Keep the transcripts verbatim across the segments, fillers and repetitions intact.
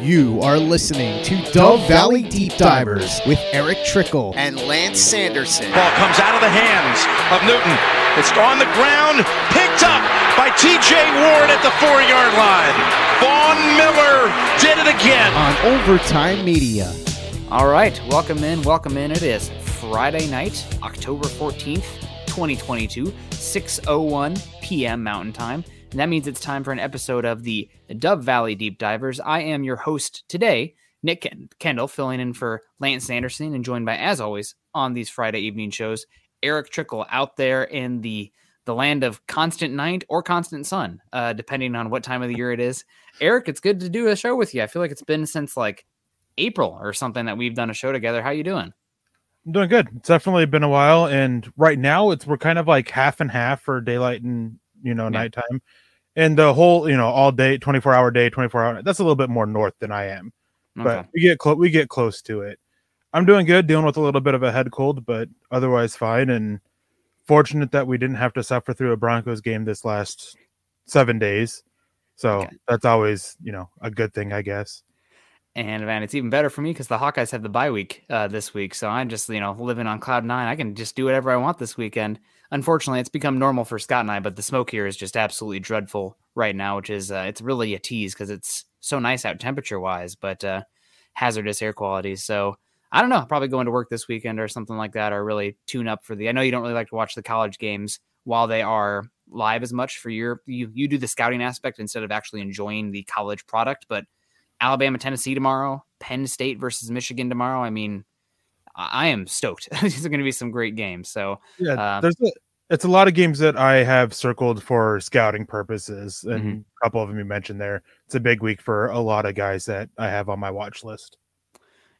You are listening to Dove Valley Deep Divers with Eric Trickle and Lance Sanderson. Ball comes out of the hands of Newton. It's on the ground, picked up by T J Ward at the four-yard line. Vaughn Miller did it again. On Overtime Media. All right, welcome in, welcome in. It is Friday night, October fourteenth, twenty twenty-two, six oh one p.m. Mountain Time. And that means it's time for an episode of the Dove Valley Deep Divers. I am your host today, Nick Kendall, filling in for Lance Sanderson, and joined by, as always, on these Friday evening shows, Eric Trickle out there in the, the land of constant night or constant sun, uh, depending on what time of the year it is. Eric, it's good to do a show with you. I feel like it's been since like April or something that we've done a show together. How you doing? I'm doing good. It's definitely been a while. And right now it's, we're kind of like half and half for daylight and, you know, yeah, nighttime. And the whole, you know, all day, twenty-four hour day, twenty-four hour night, that's a little bit more north than I am. Okay. But we get close, we get close to it. I'm doing good, dealing with a little bit of a head cold, but otherwise fine. And fortunate that we didn't have to suffer through a Broncos game this last seven days. So okay, that's always, you know, a good thing, I guess. And man, it's even better for me because the Hawkeyes have the bye week uh, this week. So I'm just, you know, living on cloud nine. I can just do whatever I want this weekend. Unfortunately, it's become normal for Scott and I, but the smoke here is just absolutely dreadful right now, which is uh, it's really a tease because it's so nice out temperature wise, but uh, hazardous air quality. So I don't know. I'll probably go into work this weekend or something like that, or really tune up for the, I know you don't really like to watch the college games while they are live as much for your, you, you do the scouting aspect instead of actually enjoying the college product, but Alabama, Tennessee tomorrow, Penn State versus Michigan tomorrow. I mean, I am stoked. These are going to be some great games. So yeah, um, there's a, it's a lot of games that I have circled for scouting purposes. And mm-hmm. a couple of them you mentioned there. It's a big week for a lot of guys that I have on my watch list.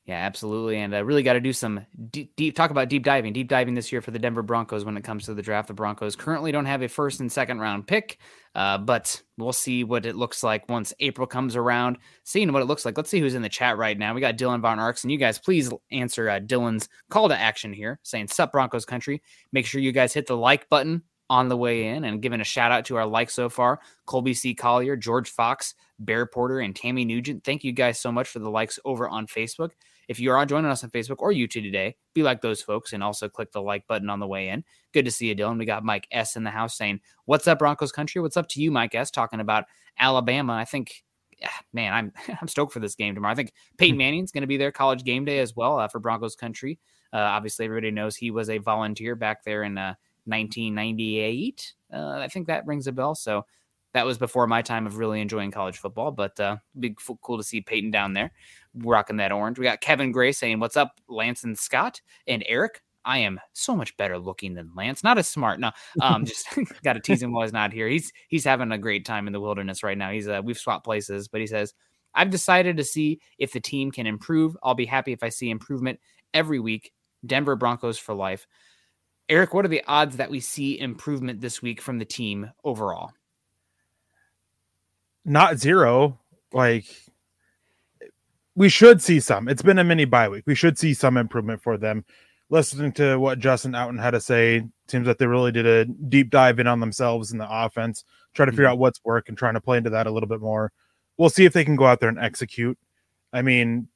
Yeah, absolutely. And I really got to do some deep, deep talk about deep diving, deep diving this year for the Denver Broncos. When it comes to the draft, the Broncos currently don't have a first and second round pick, uh, but we'll see what it looks like once April comes around, seeing what it looks like. Let's see who's in the chat right now. We got Dylan Von Arks, and you guys please answer uh, Dylan's call to action here saying sup Broncos country. Make sure you guys hit the like button on the way in, and giving a shout out to our like so far, Colby C. Collier, George Fox, Bear Porter, and Tammy Nugent. Thank you guys so much for the likes over on Facebook. If you are joining us on Facebook or YouTube today, be like those folks and also click the like button on the way in. Good to see you, Dylan. We got Mike S. in the house saying, what's up, Broncos country? What's up to you, Mike S., talking about Alabama. I think, man, I'm I'm stoked for this game tomorrow. I think Peyton Manning's going to be there college game day as well uh, for Broncos country. Uh, obviously, everybody knows he was a volunteer back there in uh, nineteen ninety-eight. Uh, I think that rings a bell. So that was before my time of really enjoying college football, but uh, big f- cool to see Peyton down there rocking that orange. We got Kevin Gray saying, what's up, Lance and Scott and Eric? I am so much better looking than Lance. Not as smart. No, um, just got to tease him while he's not here. He's he's having a great time in the wilderness right now. He's uh, we've swapped places, but he says, I've decided to see if the team can improve. I'll be happy if I see improvement every week. Denver Broncos for life. Eric, what are the odds that we see improvement this week from the team overall? Not zero. Like, we should see some. It's been a mini bye week. We should see some improvement for them. Listening to what Justin Outen had to say, seems like they really did a deep dive in on themselves in the offense, try to figure out what's work and trying to play into that a little bit more. We'll see if they can go out there and execute. I mean,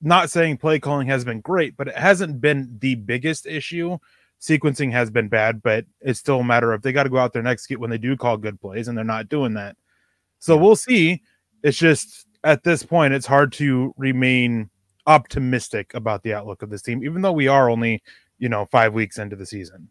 not saying play calling has been great, but it hasn't been the biggest issue. Sequencing has been bad, but it's still a matter of they got to go out there next when they do call good plays, and they're not doing that. So we'll see. It's just at this point, it's hard to remain optimistic about the outlook of this team, even though we are only, you know, five weeks into the season.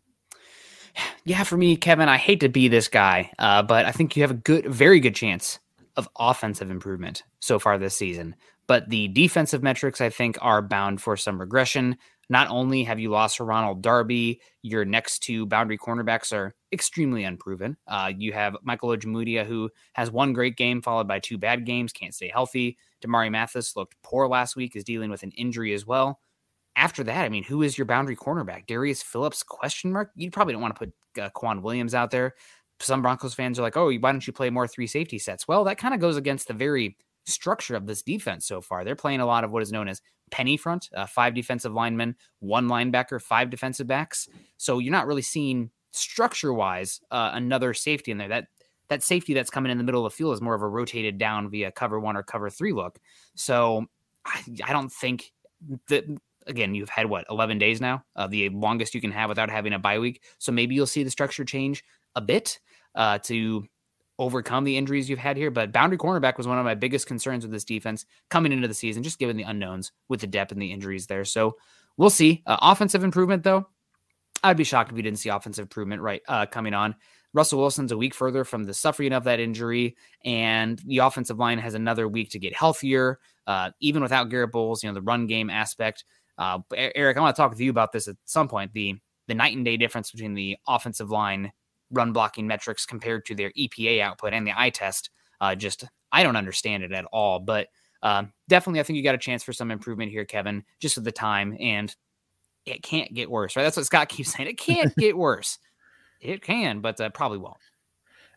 Yeah, for me, Kevin, I hate to be this guy, uh, but I think you have a good, very good chance of offensive improvement so far this season. But the defensive metrics, I think, are bound for some regression. Not only have you lost Ronald Darby, your next two boundary cornerbacks are extremely unproven. Uh, you have Michael Ojemudia, who has one great game followed by two bad games, can't stay healthy. Damari Mathis looked poor last week, is dealing with an injury as well. After that, I mean, who is your boundary cornerback? Darius Phillips, question mark? You probably don't want to put uh, Quan Williams out there. Some Broncos fans are like, oh, why don't you play more three safety sets? Well, that kind of goes against the very structure of this defense so far. They're playing a lot of what is known as penny front, uh, five defensive linemen, one linebacker, five defensive backs. So you're not really seeing structure wise uh, another safety in there. That that safety that's coming in the middle of the field is more of a rotated down via cover one or cover three look. So I, I don't think that, again, you've had what, eleven days now, uh, the longest you can have without having a bye week. So maybe you'll see the structure change a bit uh, to overcome the injuries you've had here, but boundary cornerback was one of my biggest concerns with this defense coming into the season, just given the unknowns with the depth and the injuries there. So we'll see. Uh, offensive improvement, though, I'd be shocked if you didn't see offensive improvement right uh, coming on. Russell Wilson's a week further from the suffering of that injury, and the offensive line has another week to get healthier, uh, even without Garrett Bowles, you know, the run game aspect. Uh, Eric, I want to talk with you about this at some point, the the night and day difference between the offensive line run blocking metrics compared to their E P A output and the eye test. Uh, just, I don't understand it at all, but um, definitely I think you got a chance for some improvement here, Kevin, just with the time, and it can't get worse, right? That's what Scott keeps saying. It can't get worse. It can, but uh, probably won't.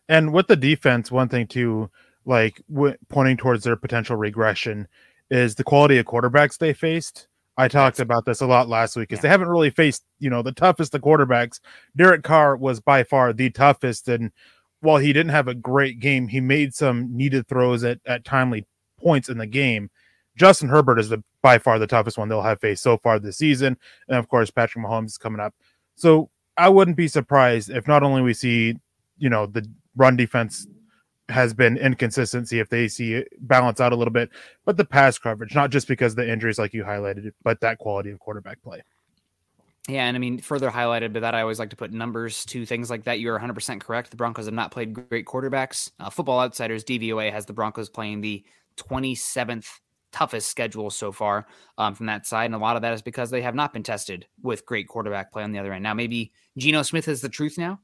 And with the defense, one thing too, like w- pointing towards their potential regression is the quality of quarterbacks they faced. I talked about this a lot last week because yeah. they haven't really faced, you know, the toughest of quarterbacks. Derek Carr was by far the toughest. And while he didn't have a great game, he made some needed throws at, at timely points in the game. Justin Herbert is the by far the toughest one they'll have faced so far this season. And of course, Patrick Mahomes is coming up. So I wouldn't be surprised if not only we see, you know, the run defense has been inconsistency, if they see it balance out a little bit, but the pass coverage, not just because of the injuries like you highlighted, but that quality of quarterback play. Yeah. And I mean, further highlighted, but that I always like to put numbers to things like that. You're one hundred percent correct. The Broncos have not played great quarterbacks. Uh, Football Outsiders D V O A has the Broncos playing the twenty-seventh toughest schedule so far um, from that side. And a lot of that is because they have not been tested with great quarterback play on the other end. Now, maybe Geno Smith is the truth now.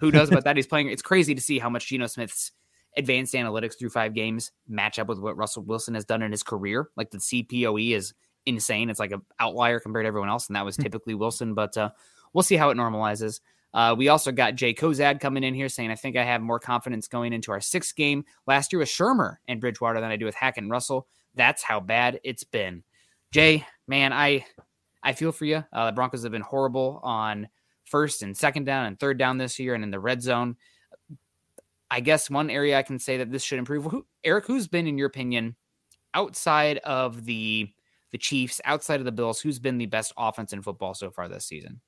Who knows about that? He's playing. It's crazy to see how much Geno Smith's advanced analytics through five games match up with what Russell Wilson has done in his career. Like the C P O E is insane. It's like an outlier compared to everyone else. And that was typically Wilson, but uh, we'll see how it normalizes. Uh, we also got Jay Kozad coming in here saying, I think I have more confidence going into our sixth game last year with Shermer and Bridgewater than I do with Hackett and Russell. That's how bad it's been. Jay, man, I, I feel for you. Uh, the Broncos have been horrible on first and second down and third down this year. And in the red zone, I guess one area I can say that this should improve. Who, Eric, who's been, in your opinion, outside of the the Chiefs, outside of the Bills, who's been the best offense in football so far this season?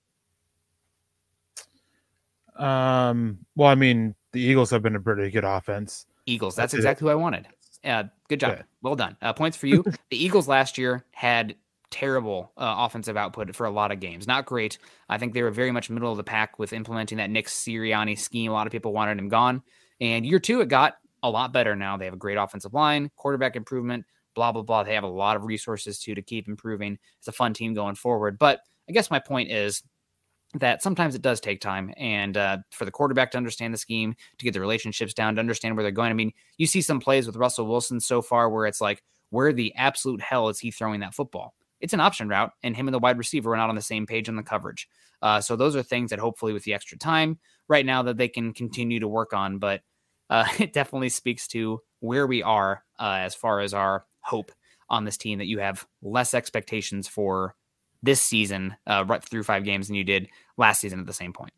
Um. Well, I mean, the Eagles have been a pretty good offense. Eagles. That's exactly who I wanted. Uh, good job. Yeah. Well done. Uh, points for you. The Eagles last year had terrible uh, offensive output for a lot of games. Not great. I think they were very much middle of the pack with implementing that Nick Sirianni scheme. A lot of people wanted him gone. And year two, it got a lot better now. They have a great offensive line, quarterback improvement, blah, blah, blah. They have a lot of resources, too, to keep improving. It's a fun team going forward. But I guess my point is that sometimes it does take time. And uh, for the quarterback to understand the scheme, to get the relationships down, to understand where they're going. I mean, you see some plays with Russell Wilson so far where it's like, where the absolute hell is he throwing that football? It's an option route, and him and the wide receiver are not on the same page on the coverage. Uh, so those are things that hopefully with the extra time right now that they can continue to work on. But uh, it definitely speaks to where we are uh, as far as our hope on this team, that you have less expectations for this season uh, right through five games than you did last season at the same point.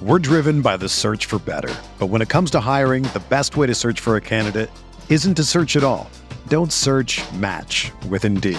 We're driven by the search for better. But when it comes to hiring, the best way to search for a candidate isn't to search at all. Don't search, match with Indeed.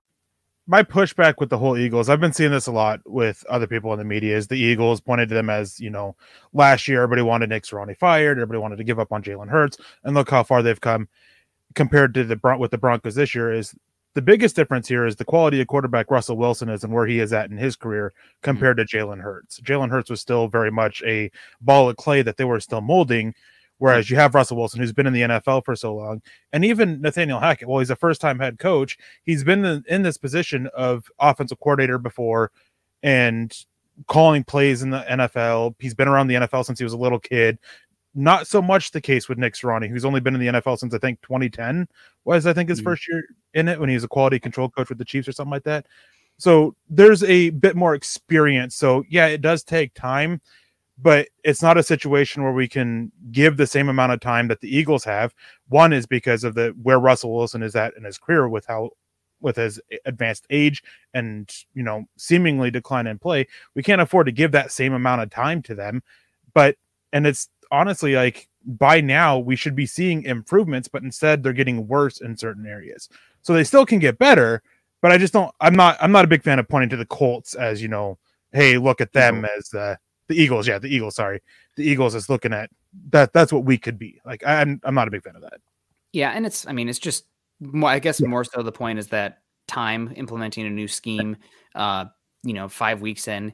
My pushback with the whole Eagles, I've been seeing this a lot with other people in the media, is the Eagles pointed to them as, you know, last year everybody wanted Nick Sirianni fired, everybody wanted to give up on Jalen Hurts, and look how far they've come compared to the with the Broncos this year. Is the biggest difference here is the quality of quarterback Russell Wilson is and where he is at in his career compared to Jalen Hurts. Jalen Hurts was still very much a ball of clay that they were still molding, whereas you have Russell Wilson, who's been in the N F L for so long, and even Nathaniel Hackett. Well, he's a first-time head coach. He's been in, in this position of offensive coordinator before and calling plays in the N F L. He's been around the N F L since he was a little kid. Not so much the case with Nick Sirianni, who's only been in the N F L since, I think, twenty ten was, I think, his mm-hmm. first year in it, when he was a quality control coach with the Chiefs or something like that. So there's a bit more experience. So, yeah, it does take time. But it's not a situation where we can give the same amount of time that the Eagles have. One is because of the where Russell Wilson is at in his career with how with his advanced age and, you know, seemingly decline in play. We can't afford to give that same amount of time to them. But and it's honestly like by now we should be seeing improvements, but instead they're getting worse in certain areas. So they still can get better, but I just don't I'm not I'm not a big fan of pointing to the Colts as, you know, hey, look at them as uh The Eagles, yeah, the Eagles. Sorry, the Eagles is looking at that. That's what we could be. Like, I'm, I'm not a big fan of that. Yeah, and it's, I mean, it's just, I guess, yeah. more so the point is that time implementing a new scheme. Uh, you know, five weeks in,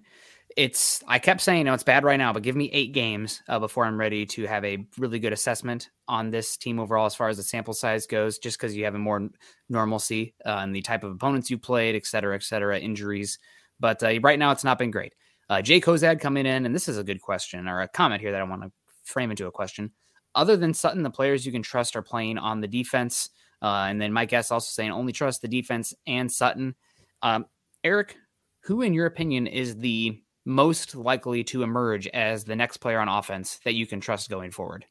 it's. I kept saying, no, it's bad right now, but give me eight games uh, before I'm ready to have a really good assessment on this team overall as far as the sample size goes. Just because you have a more normalcy uh, and the type of opponents you played, et cetera, et cetera, injuries. But uh, right now, it's not been great. Uh, Jay Kozad coming in, and this is a good question or a comment here that I want to frame into a question. Other than Sutton, the players you can trust are playing on the defense. Uh, and then Mike S also saying only trust the defense and Sutton. Um, Eric, who in your opinion is the most likely to emerge as the next player on offense that you can trust going forward?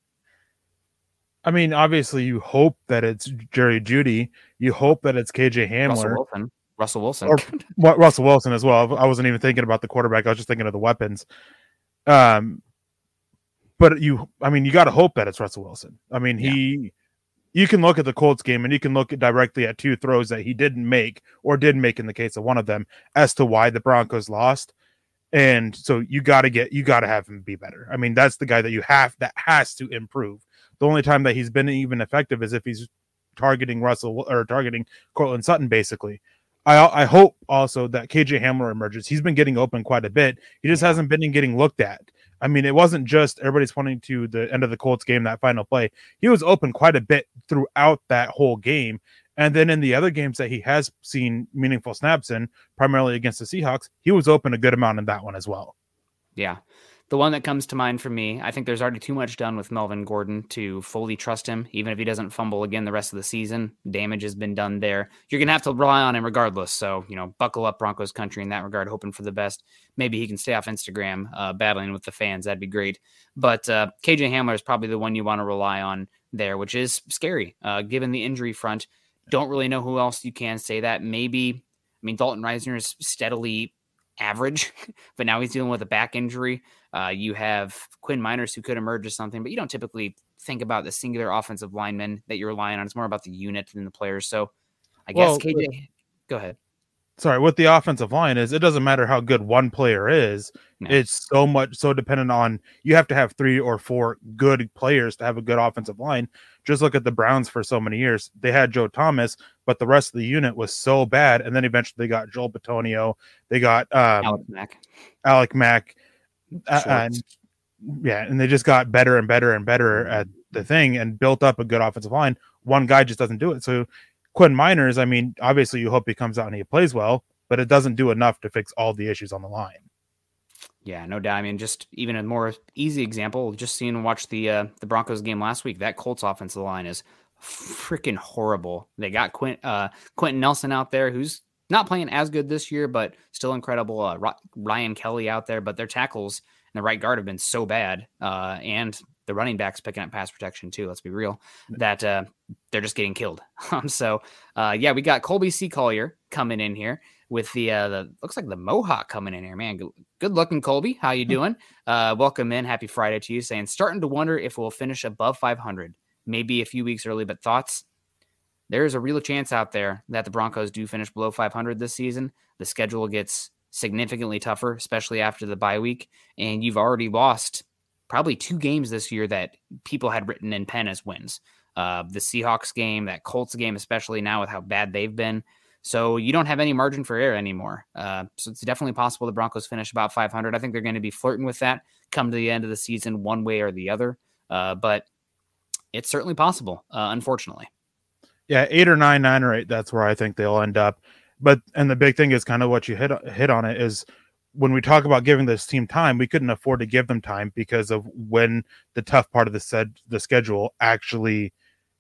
I mean, obviously you hope that it's Jerry Jeudy. You hope that it's K J Hamler. Russell Wilson. Russell Wilson. Or well, Russell Wilson as well. I wasn't even thinking about the quarterback. I was just thinking of the weapons. Um, but you, I mean, you got to hope that it's Russell Wilson. I mean, he, yeah. You can look at the Colts game and you can look at directly at two throws that he didn't make or did make in the case of one of them as to why the Broncos lost. And so you got to get, you got to have him be better. I mean, that's the guy that you have, that has to improve. The only time that he's been even effective is if he's targeting Russell or targeting Cortland Sutton, basically. I, I hope also that K J Hamler emerges. He's been getting open quite a bit. He just hasn't been getting looked at. I mean, it wasn't just everybody's pointing to the end of the Colts game, that final play. He was open quite a bit throughout that whole game. And then in the other games that he has seen meaningful snaps in, primarily against the Seahawks, he was open a good amount in that one as well. Yeah. The one that comes to mind for me, I think there's already too much done with Melvin Gordon to fully trust him, even if he doesn't fumble again the rest of the season. Damage has been done there. You're going to have to rely on him regardless. So, you know, buckle up Broncos country in that regard, hoping for the best. Maybe he can stay off Instagram uh, battling with the fans. That'd be great. But uh, K J Hamler is probably the one you want to rely on there, which is scary, uh, given the injury front. Don't really know who else you can say that. Maybe, I mean, Dalton Reisner is steadily average, but now he's dealing with a back injury. Uh, you have Quinn Miners who could emerge as something, but you don't typically think about the singular offensive lineman that you're relying on. It's more about the unit than the players. So I well, guess K J, but, go ahead. Sorry. What the offensive line is, it doesn't matter how good one player is. No. It's so much so dependent on, you have to have three or four good players to have a good offensive line. Just look at the Browns for so many years. They had Joe Thomas, but the rest of the unit was so bad. And then eventually they got Joel Bitonio. They got um, Alec Mack. Alec Mack. Uh, and, yeah, and they just got better and better and better at the thing and built up a good offensive line. One guy just doesn't do it. So Quinn Miners, I mean, obviously you hope he comes out and he plays well, but it doesn't do enough to fix all the issues on the line. Yeah, no doubt. I mean, just even a more easy example, just seeing and watch the uh, the Broncos game last week. That Colts offensive line is freaking horrible. They got Quint, uh, Quentin Nelson out there, who's not playing as good this year, but still incredible. Uh, Ryan Kelly out there, but their tackles and the right guard have been so bad. Uh, and the running backs picking up pass protection too. Let's be real that uh, they're just getting killed. Um, so uh, yeah, we got Colby C. Collier coming in here with the, uh, the looks like the Mohawk coming in here, man. Good, good looking, Colby. How you doing? Uh, welcome in. Happy Friday to you. Saying starting to wonder if we'll finish above five hundred, maybe a few weeks early, but thoughts. There is a real chance out there that the Broncos do finish below five hundred this season. The schedule gets significantly tougher, especially after the bye week. And you've already lost probably two games this year that people had written in pen as wins. Uh, the Seahawks game, that Colts game, especially now with how bad they've been. So you don't have any margin for error anymore. Uh, so it's definitely possible the Broncos finish about five hundred. I think they're going to be flirting with that come to the end of the season one way or the other. Uh, but it's certainly possible, uh, unfortunately. Yeah, eight or nine, nine or eight. That's where I think they'll end up. But and the big thing is kind of what you hit hit on it is when we talk about giving this team time, we couldn't afford to give them time because of when the tough part of the said the schedule actually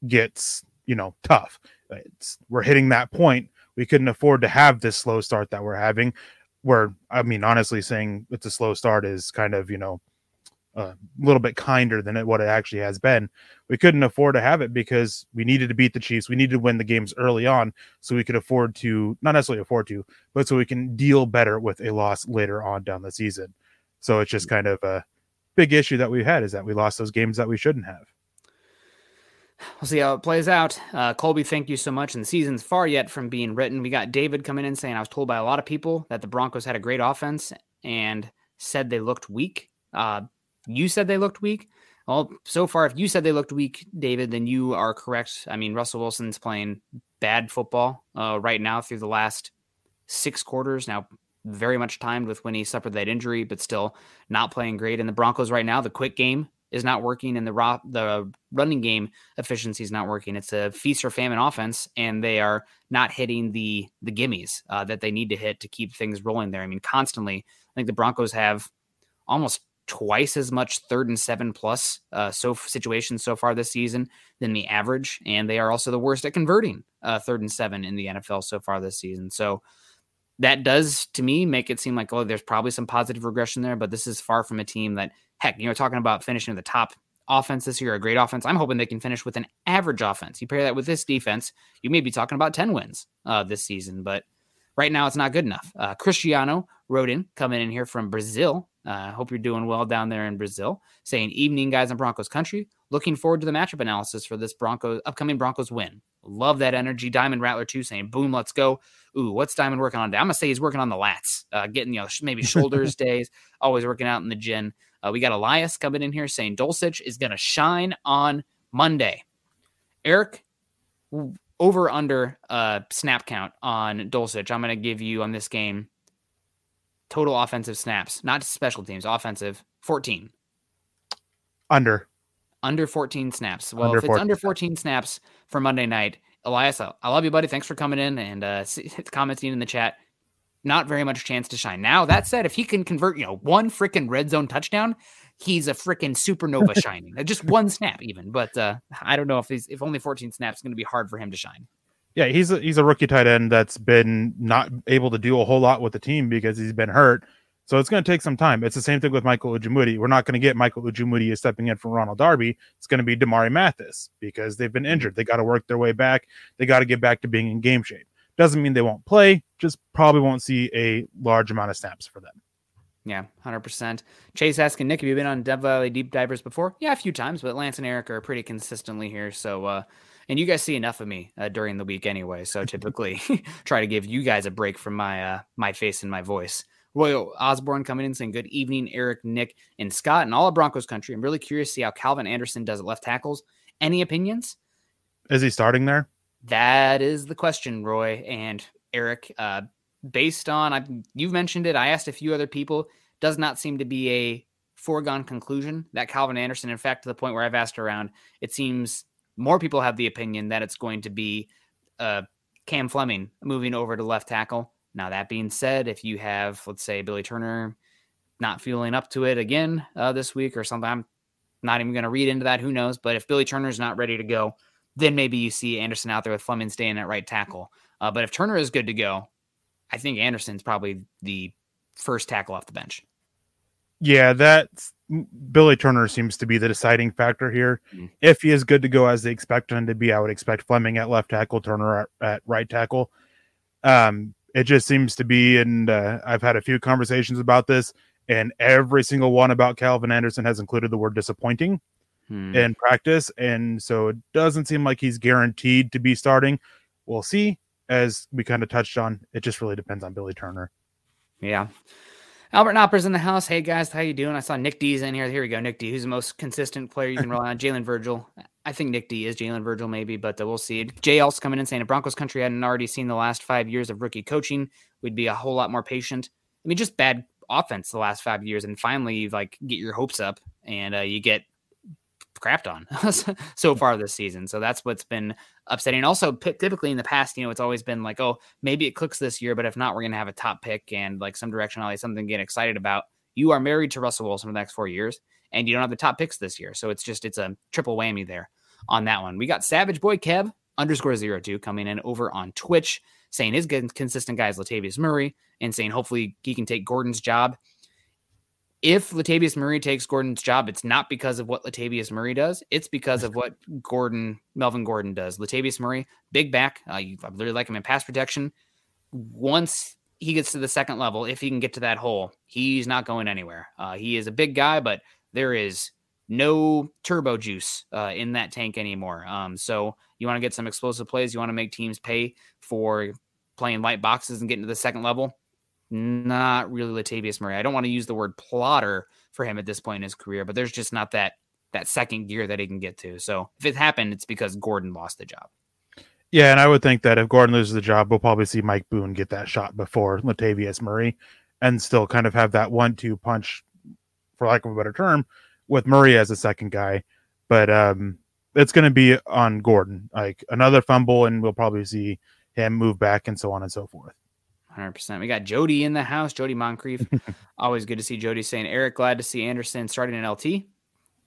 gets, you know, tough. It's, we're hitting that point. We couldn't afford to have this slow start that we're having. Where I mean, honestly, saying it's a slow start is kind of, you know, a little bit kinder than it, what it actually has been. We couldn't afford to have it because we needed to beat the Chiefs. We needed to win the games early on so we could afford to, not necessarily afford to, but so we can deal better with a loss later on down the season. So it's just kind of a big issue that we've had is that we lost those games that we shouldn't have. We'll see how it plays out. Uh, Colby, thank you so much. And the season's far yet from being written. We got David coming in saying, I was told by a lot of people that the Broncos had a great offense and said they looked weak. Uh, You said they looked weak. Well, so far, if you said they looked weak, David, then you are correct. I mean, Russell Wilson's playing bad football uh, right now through the last six quarters. Now, very much timed with when he suffered that injury, but still not playing great. And the Broncos right now, the quick game is not working, and the ro- the running game efficiency is not working. It's a feast or famine offense, and they are not hitting the the gimmies uh, that they need to hit to keep things rolling there. I mean, constantly, I think the Broncos have almost twice as much third and seven plus uh, so situations so far this season than the average. And they are also the worst at converting uh, third and seven in the N F L so far this season. So that does to me make it seem like, oh, there's probably some positive regression there, but this is far from a team that, heck, you know, talking about finishing at the top offense this year, a great offense. I'm hoping they can finish with an average offense. You pair that with this defense, you may be talking about ten wins uh, this season, but right now it's not good enough. Uh, Cristiano Rodin coming in here from Brazil. I uh, hope you're doing well down there in Brazil. Saying, evening, guys, in Broncos country. Looking forward to the matchup analysis for this Broncos upcoming Broncos win. Love that energy. Diamond Rattler, too, saying, boom, let's go. Ooh, what's Diamond working on today? I'm going to say he's working on the lats, uh, getting, you know, maybe shoulders days, always working out in the gym. Uh, we got Elias coming in here saying, Dulcich is going to shine on Monday. Eric, over under uh, snap count on Dulcich. I'm going to give you on this game. Total offensive snaps, not special teams, offensive, fourteen. Under. Under fourteen snaps. Well, under if it's fourteen. Under fourteen snaps for Monday night, Elias, I love you, buddy. Thanks for coming in and uh, commenting in the chat. Not very much chance to shine. Now, that said, if he can convert, you know, one freaking red zone touchdown, he's a freaking supernova shining. Just one snap even. But uh, I don't know if he's, if only fourteen snaps is going to be hard for him to shine. Yeah, he's a, he's a rookie tight end that's been not able to do a whole lot with the team because he's been hurt. So it's going to take some time. It's the same thing with Michael Ujumudi. We're not going to get Michael Ujumudi as stepping in for Ronald Darby. It's going to be Damari Mathis because they've been injured. They got to work their way back. They got to get back to being in game shape. Doesn't mean they won't play, just probably won't see a large amount of snaps for them. Yeah, one hundred percent. Chase asking, Nick, have you been on Dev Valley Deep Divers before? Yeah, a few times, but Lance and Eric are pretty consistently here. So, uh, and you guys see enough of me uh, during the week anyway. So typically try to give you guys a break from my uh, my face and my voice. Royal Osborne coming in saying, good evening, Eric, Nick, and Scott, and all of Broncos country. I'm really curious to see how Calvin Anderson does at left tackles. Any opinions? Is he starting there? That is the question, Roy and Eric. Uh, based on, I've, you've mentioned it, I asked a few other people, does not seem to be a foregone conclusion that Calvin Anderson, in fact, to the point where I've asked around, it seems more people have the opinion that it's going to be uh, Cam Fleming moving over to left tackle. Now, that being said, if you have, let's say, Billy Turner not feeling up to it again uh, this week or something, I'm not even going to read into that. Who knows? But if Billy Turner's not ready to go, then maybe you see Anderson out there with Fleming staying at right tackle. Uh, but if Turner is good to go, I think Anderson's probably the first tackle off the bench. Yeah, that's Billy Turner seems to be the deciding factor here. Mm-hmm. If he is good to go as they expect him to be, I would expect Fleming at left tackle, Turner at, at right tackle. Um, It just seems to be, and uh, I've had a few conversations about this, and every single one about Calvin Anderson has included the word disappointing hmm. in practice, and so it doesn't seem like he's guaranteed to be starting. We'll see, as we kind of touched on. It just really depends on Billy Turner. Yeah. Albert Knopper's in the house. Hey, guys, how you doing? I saw Nick D's in here. Here we go, Nick D. Who's the most consistent player you can rely on? Jalen Virgil. I think Nick D is Jalen Virgil maybe, but we'll see. Jay Elf's coming in saying if Broncos country hadn't already seen the last five years of rookie coaching, we'd be a whole lot more patient. I mean, just bad offense the last five years, and finally you like get your hopes up and uh, you get crapped on so far this season. So that's what's been upsetting. Also, typically in the past, you know, it's always been like, oh, maybe it clicks this year, but if not, we're going to have a top pick and like some directionality, something to get excited about. You are married to Russell Wilson for the next four years, and you don't have the top picks this year. So it's just it's a triple whammy there. On that one, we got Savage Boy Kev underscore zero two coming in over on Twitch saying his consistent guy is Latavius Murray and saying hopefully he can take Gordon's job. If Latavius Murray takes Gordon's job, it's not because of what Latavius Murray does. It's because of what Gordon, Melvin Gordon does. Latavius Murray, big back. Uh, you, I really like him in pass protection. Once he gets to the second level, if he can get to that hole, he's not going anywhere. Uh, he is a big guy, but there is no turbo juice uh, in that tank anymore. Um, so you want to get some explosive plays. You want to make teams pay for playing light boxes and getting to the second level. Not really Latavius Murray. I don't want to use the word plotter for him at this point in his career, but there's just not that, that second gear that he can get to. So if it happened, it's because Gordon lost the job. Yeah. And I would think that if Gordon loses the job, we'll probably see Mike Boone get that shot before Latavius Murray and still kind of have that one, two punch, for lack of a better term, with Murray as a second guy, but um, it's going to be on Gordon, like another fumble, and we'll probably see him move back and so on and so forth. one hundred percent. We got Jody in the house, Jody Moncrief. Always good to see Jody saying, Eric, glad to see Anderson starting in L T.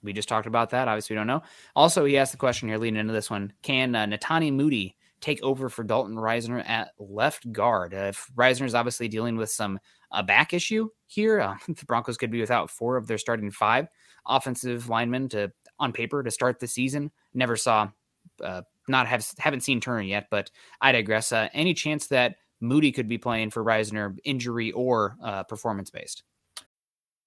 We just talked about that. Obviously, we don't know. Also, he asked the question here leading into this one. Can uh, Natani Moody take over for Dalton Risner at left guard? Uh, if Risner is obviously dealing with some uh, back issue here, uh, the Broncos could be without four of their starting five offensive linemen to on paper to start the season. Never saw, uh, not have haven't seen Turner yet, but I digress. Uh, any chance that Moody could be playing for Risner, injury or uh, performance based?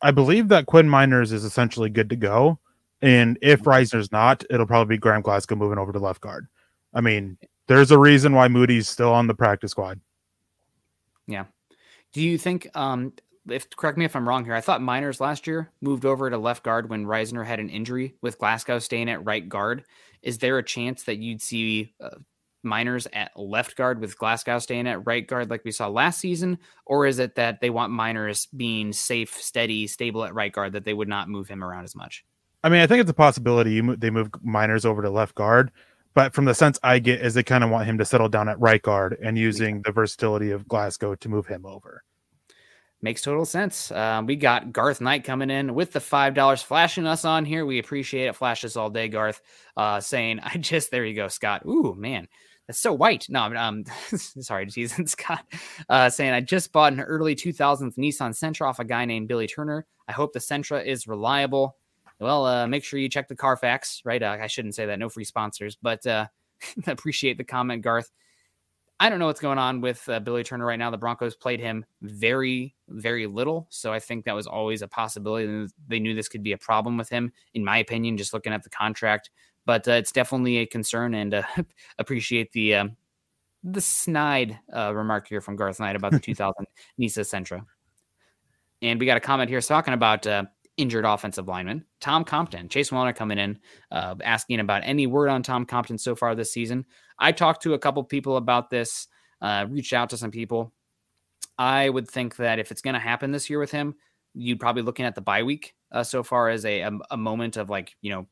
I believe that Quinn Miners is essentially good to go. And if Reisner's not, it'll probably be Graham Glasgow moving over to left guard. I mean, there's a reason why Moody's still on the practice squad. Yeah. Do you think, um, if correct me if I'm wrong here, I thought Miners last year moved over to left guard when Reisner had an injury, with Glasgow staying at right guard. Is there a chance that you'd see uh, Miners at left guard with Glasgow staying at right guard like we saw last season? Or is it that they want Miners being safe, steady, stable at right guard, that they would not move him around as much? I mean, I think it's a possibility you mo- they move Miners over to left guard, but from the sense I get is they kind of want him to settle down at right guard and using yeah. the versatility of Glasgow to move him over. Makes total sense. Um, we got Garth Knight coming in with the five dollars flashing us on here. We appreciate it. Flash us all day, Garth, uh, saying, I just, there you go, Scott. Ooh, man, that's so white. No, I'm um, sorry, Jesus, Scott, uh, saying, I just bought an early two thousands Nissan Sentra off a guy named Billy Turner. I hope the Sentra is reliable. Well, uh, make sure you check the Carfax, right? Uh, I shouldn't say that. No free sponsors, but uh, appreciate the comment, Garth. I don't know what's going on with uh, Billy Turner right now. The Broncos played him very, very little. So I think that was always a possibility. They knew this could be a problem with him, in my opinion, just looking at the contract. But uh, it's definitely a concern, and uh, appreciate the um, the snide uh, remark here from Garth Knight about the two thousand Nissan Sentra. And we got a comment here talking about uh, injured offensive lineman Tom Compton. Chase Wallner coming in uh, asking about any word on Tom Compton so far this season. I talked to a couple people about this, uh, reached out to some people. I would think that if it's going to happen this year with him, you'd probably looking at the bye week uh, so far as a, a, a moment of, like, you know,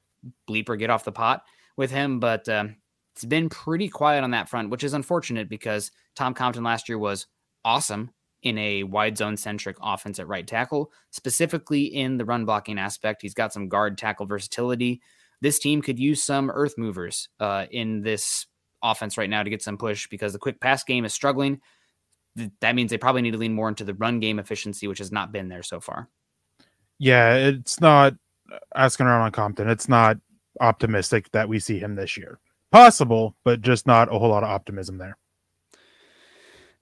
bleep or get off the pot with him. But um, it's been pretty quiet on that front, which is unfortunate because Tom Compton last year was awesome in a wide zone centric offense at right tackle, specifically in the run blocking aspect. He's got some guard tackle versatility. This team could use some earth movers uh, in this offense right now to get some push, because the quick pass game is struggling. Th- that means they probably need to lean more into the run game efficiency, which has not been there so far. Yeah. It's not asking around on Compton. It's not optimistic that we see him this year. Possible, but just not a whole lot of optimism there.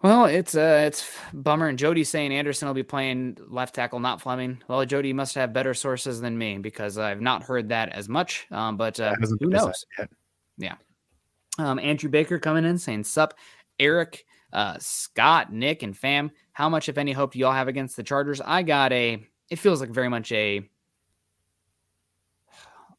Well, it's uh, it's bummer. And Jody's saying Anderson will be playing left tackle, not Fleming. Well, Jody must have better sources than me, because I've not heard that as much. Um, but uh, who knows? Yeah. Um, Andrew Baker coming in saying, sup, Eric, uh, Scott, Nick, and fam. How much, if any, hope do y'all have against the Chargers? I got a, it feels like very much a,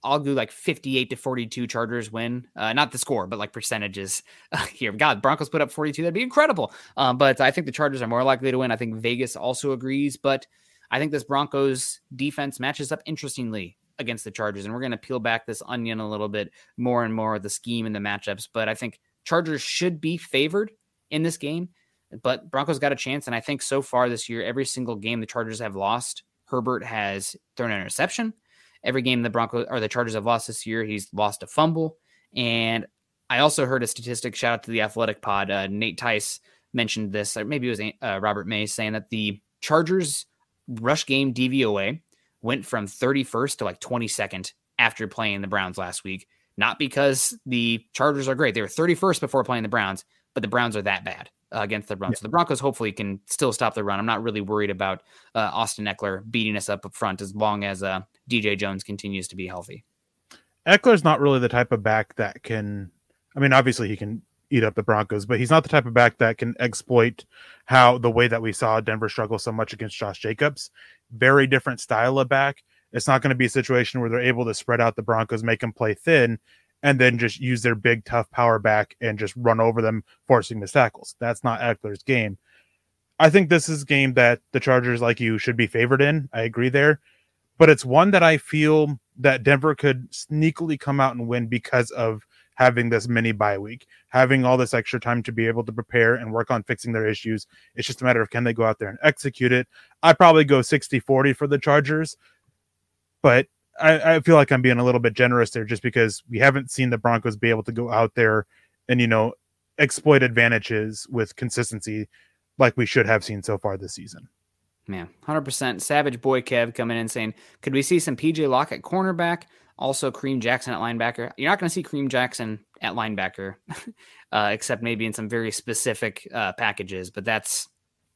I'll do like fifty-eight to forty-two Chargers win. Uh, not the score, but like percentages uh, here. God, Broncos put up forty-two. That'd be incredible. Um, but I think the Chargers are more likely to win. I think Vegas also agrees, but I think this Broncos defense matches up interestingly against the Chargers. And we're going to peel back this onion a little bit more and more of the scheme and the matchups. But I think Chargers should be favored in this game, but Broncos got a chance. And I think so far this year, every single game the Chargers have lost, Herbert has thrown an interception. Every game the Broncos or the Chargers have lost this year, he's lost a fumble. And I also heard a statistic, shout out to the Athletic Pod. Uh, Nate Tice mentioned this, or maybe it was uh, Robert May, saying that the Chargers rush game D V O A went from thirty-first to like twenty-second after playing the Browns last week. Not because the Chargers are great. They were thirty-first before playing the Browns, but the Browns are that bad uh, against the Browns. Yeah. So the Broncos hopefully can still stop the run. I'm not really worried about uh, Austin Eckler beating us up up front as long as uh, D J Jones continues to be healthy. Eckler's not really the type of back that can, I mean, obviously he can eat up the Broncos, but he's not the type of back that can exploit how the way that we saw Denver struggle so much against Josh Jacobs. Very different style of back. It's not going to be a situation where they're able to spread out the Broncos, make them play thin, and then just use their big, tough power back and just run over them, forcing missed tackles. That's not Eckler's game. I think this is a game that the Chargers, like you, should be favored in. I agree there. But it's one that I feel that Denver could sneakily come out and win because of having this mini bye week, having all this extra time to be able to prepare and work on fixing their issues. It's just a matter of, can they go out there and execute it? I probably go sixty forty for the Chargers, but I, I feel like I'm being a little bit generous there just because we haven't seen the Broncos be able to go out there and, you know, exploit advantages with consistency like we should have seen so far this season. Man, one hundred percent. Savage Boy Kev coming in saying, could we see some P J Locke at cornerback? Also, Kareem Jackson at linebacker. You're not going to see Kareem Jackson at linebacker, uh, except maybe in some very specific uh, packages, but that's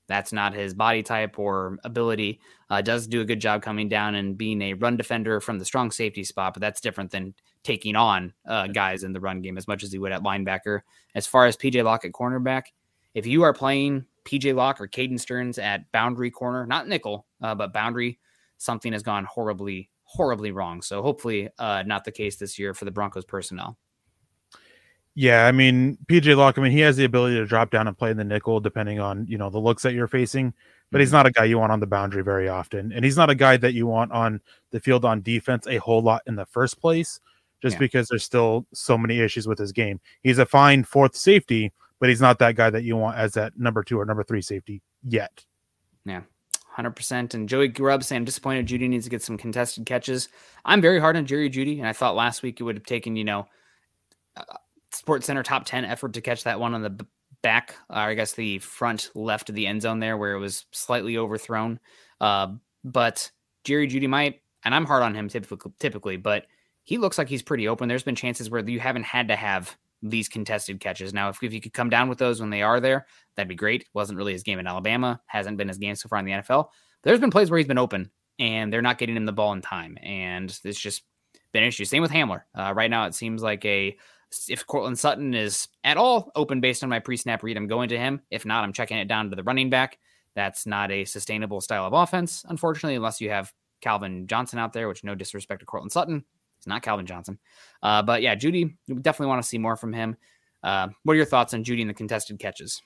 that's not his body type or ability. Uh, does do a good job coming down and being a run defender from the strong safety spot, but that's different than taking on uh, guys in the run game as much as he would at linebacker. As far as P J Lock at cornerback, if you are playing P J Lock or Caden Stearns at boundary corner, not nickel, uh, but boundary, something has gone horribly, horribly wrong. So hopefully uh, not the case this year for the Broncos personnel. Yeah, I mean, P J Lock, I mean, he has the ability to drop down and play in the nickel depending on, you know, the looks that you're facing, but he's not a guy you want on the boundary very often. And he's not a guy that you want on the field on defense a whole lot in the first place, just yeah. because there's still so many issues with his game. He's a fine fourth safety, but he's not that guy that you want as that number two or number three safety yet. Yeah. one hundred percent. And Joey Grubb saying, I'm disappointed Judy needs to get some contested catches. I'm very hard on Jerry Judy, and I thought last week it would have taken, you know, uh, Sports Center top ten effort to catch that one on the back, or I guess the front left of the end zone there where it was slightly overthrown. Uh, but Jerry Judy might, and I'm hard on him typically, typically, but he looks like he's pretty open. There's been chances where you haven't had to have these contested catches. Now, if, if you could come down with those when they are there, that'd be great. Wasn't really his game in Alabama. Hasn't been his game so far in the N F L. There's been plays where he's been open and they're not getting him the ball in time. And it's just been an issue. Same with Hamler. Uh, right now, it seems like a, if Courtland Sutton is at all open based on my pre-snap read, I'm going to him. If not, I'm checking it down to the running back. That's not a sustainable style of offense, unfortunately, unless you have Calvin Johnson out there, which no disrespect to Courtland Sutton. It's not Calvin Johnson. Uh, but yeah, Judy, we definitely want to see more from him. Uh, what are your thoughts on Judy and the contested catches?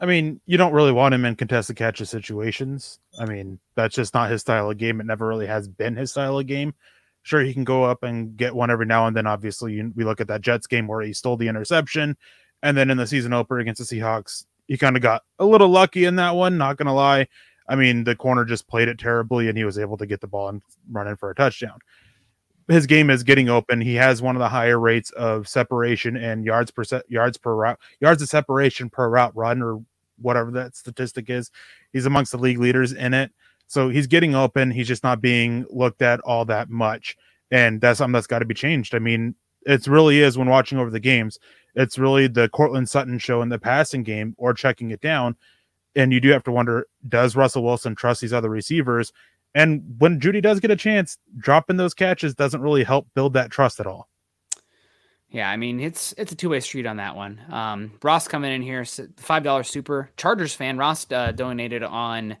I mean, you don't really want him in contested catches situations. I mean, that's just not his style of game. It never really has been his style of game. Sure, he can go up and get one every now and then. Obviously, you, we look at that Jets game where he stole the interception. And then in the season opener against the Seahawks, he kind of got a little lucky in that one, not going to lie. I mean, the corner just played it terribly, and he was able to get the ball and run in for a touchdown. His game is getting open. He has one of the higher rates of separation and yards per se- yards per route, yards of separation per route run, or whatever that statistic is. He's amongst the league leaders in it. So he's getting open. He's just not being looked at all that much. And that's something that's got to be changed. I mean, it really is when watching over the games, it's really the Courtland Sutton show in the passing game or checking it down. And you do have to wonder, does Russell Wilson trust these other receivers? And when Judy does get a chance, dropping those catches doesn't really help build that trust at all. Yeah, I mean, it's it's a two-way street on that one. Um, Ross coming in here, five dollars super. Chargers fan. Ross uh, donated on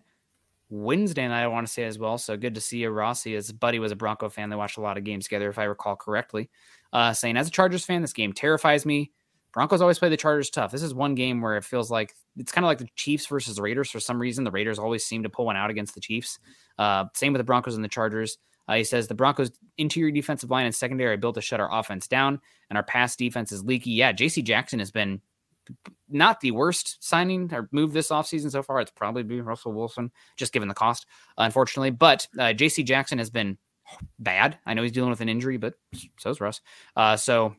Wednesday night, I want to say as well. So good to see you, Ross. His buddy was a Bronco fan. They watched a lot of games together, if I recall correctly. Uh, saying, as a Chargers fan, this game terrifies me. Broncos always play the Chargers tough. This is one game where it feels like it's kind of like the Chiefs versus the Raiders. For some reason, the Raiders always seem to pull one out against the Chiefs. Uh, same with the Broncos and the Chargers. Uh, he says the Broncos interior defensive line and secondary are built to shut our offense down, and our pass defense is leaky. Yeah, J C Jackson has been not the worst signing or move this offseason so far. It's probably been Russell Wilson, just given the cost, unfortunately. But uh, J C Jackson has been bad. I know he's dealing with an injury, but so's Russ. Uh, so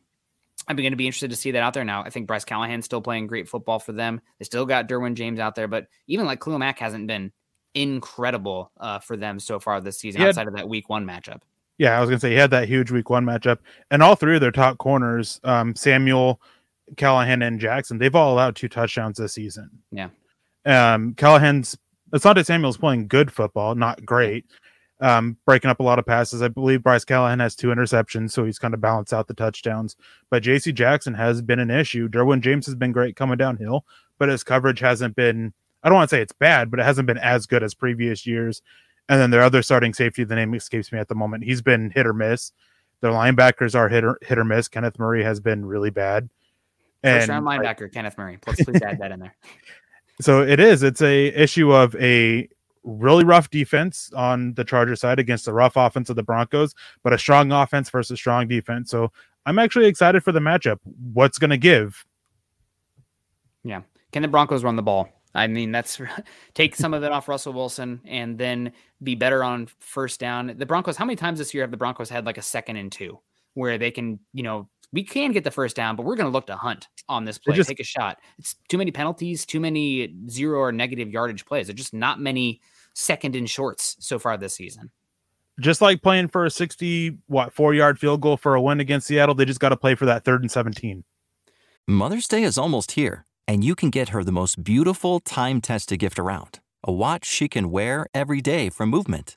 I'm going to be interested to see that out there now. I think Bryce Callahan's still playing great football for them. They still got Derwin James out there, but even like Khalil Mack hasn't been incredible uh, for them so far this season had, outside of that week one matchup. Yeah, I was going to say he had that huge week one matchup. And all three of their top corners, um, Samuel, Callahan, and Jackson, they've all allowed two touchdowns this season. Yeah. Um, Callahan's, Asante Samuel's playing good football, not great. Um, breaking up a lot of passes. I believe Bryce Callahan has two interceptions, so he's kind of balanced out the touchdowns. But J C Jackson has been an issue. Derwin James has been great coming downhill, but his coverage hasn't been, I don't want to say it's bad, but it hasn't been as good as previous years. And then their other starting safety, the name escapes me at the moment, he's been hit or miss. Their linebackers are hit or, hit or miss. Kenneth Murray has been really bad. First round linebacker, I, Kenneth Murray. Let's please add that in there. So it is. It's a issue of a really rough defense on the Chargers side against the rough offense of the Broncos, but a strong offense versus strong defense. So I'm actually excited for the matchup. What's going to give? Yeah. Can the Broncos run the ball? I mean, that's take some of it off Russell Wilson and then be better on first down. The Broncos, how many times this year have the Broncos had like a second and two where they can, you know, we can get the first down, but we're going to look to hunt on this play, just take a shot. It's too many penalties, too many zero or negative yardage plays. There's just not many second and shorts so far this season. Just like playing for a sixty, what, four yard field goal for a win against Seattle. They just got to play for that third and seventeen. Mother's Day is almost here, and you can get her the most beautiful time-tested gift around, a watch she can wear every day from Movement.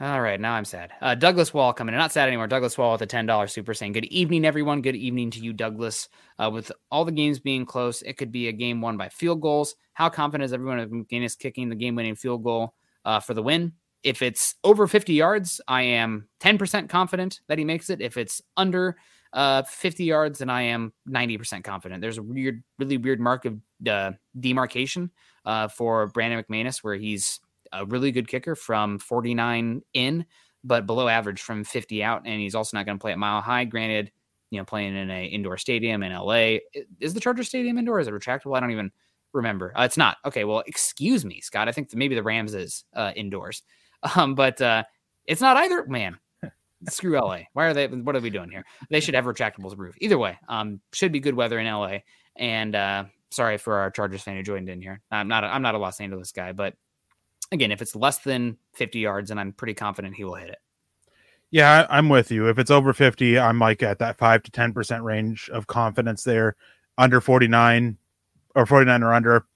All right, now I'm sad. Uh, Douglas Wall coming in. Not sad anymore. Douglas Wall with a ten dollars super saying, good evening, everyone. Good evening to you, Douglas. Uh, with all the games being close, it could be a game won by field goals. How confident is everyone of McGinnis kicking the game-winning field goal uh, for the win? If it's over fifty yards, I am ten percent confident that he makes it. If it's under uh, fifty yards, then I am ninety percent confident. There's a weird, really weird mark of uh, demarcation uh, for Brandon McManus where he's a really good kicker from forty-nine in, but below average from fifty out. And he's also not going to play at Mile High. Granted, you know, playing in an indoor stadium in L A. Is the Charger Stadium indoor? Is it retractable? I don't even remember. Uh, it's not. Okay. Well, excuse me, Scott. I think that maybe the Rams is uh, indoors, um, but uh, it's not either, man. Screw L A. Why are they, what are we doing here? They should have retractable roof either way. Um, should be good weather in L A. And uh, sorry for our Chargers fan who joined in here. I'm not, a, I'm not a Los Angeles guy, but again, if it's less than fifty yards, and I'm pretty confident he will hit it. Yeah, I'm with you. If it's over fifty, I'm like at that five to ten percent range of confidence there. Under forty-nine or forty-nine or under,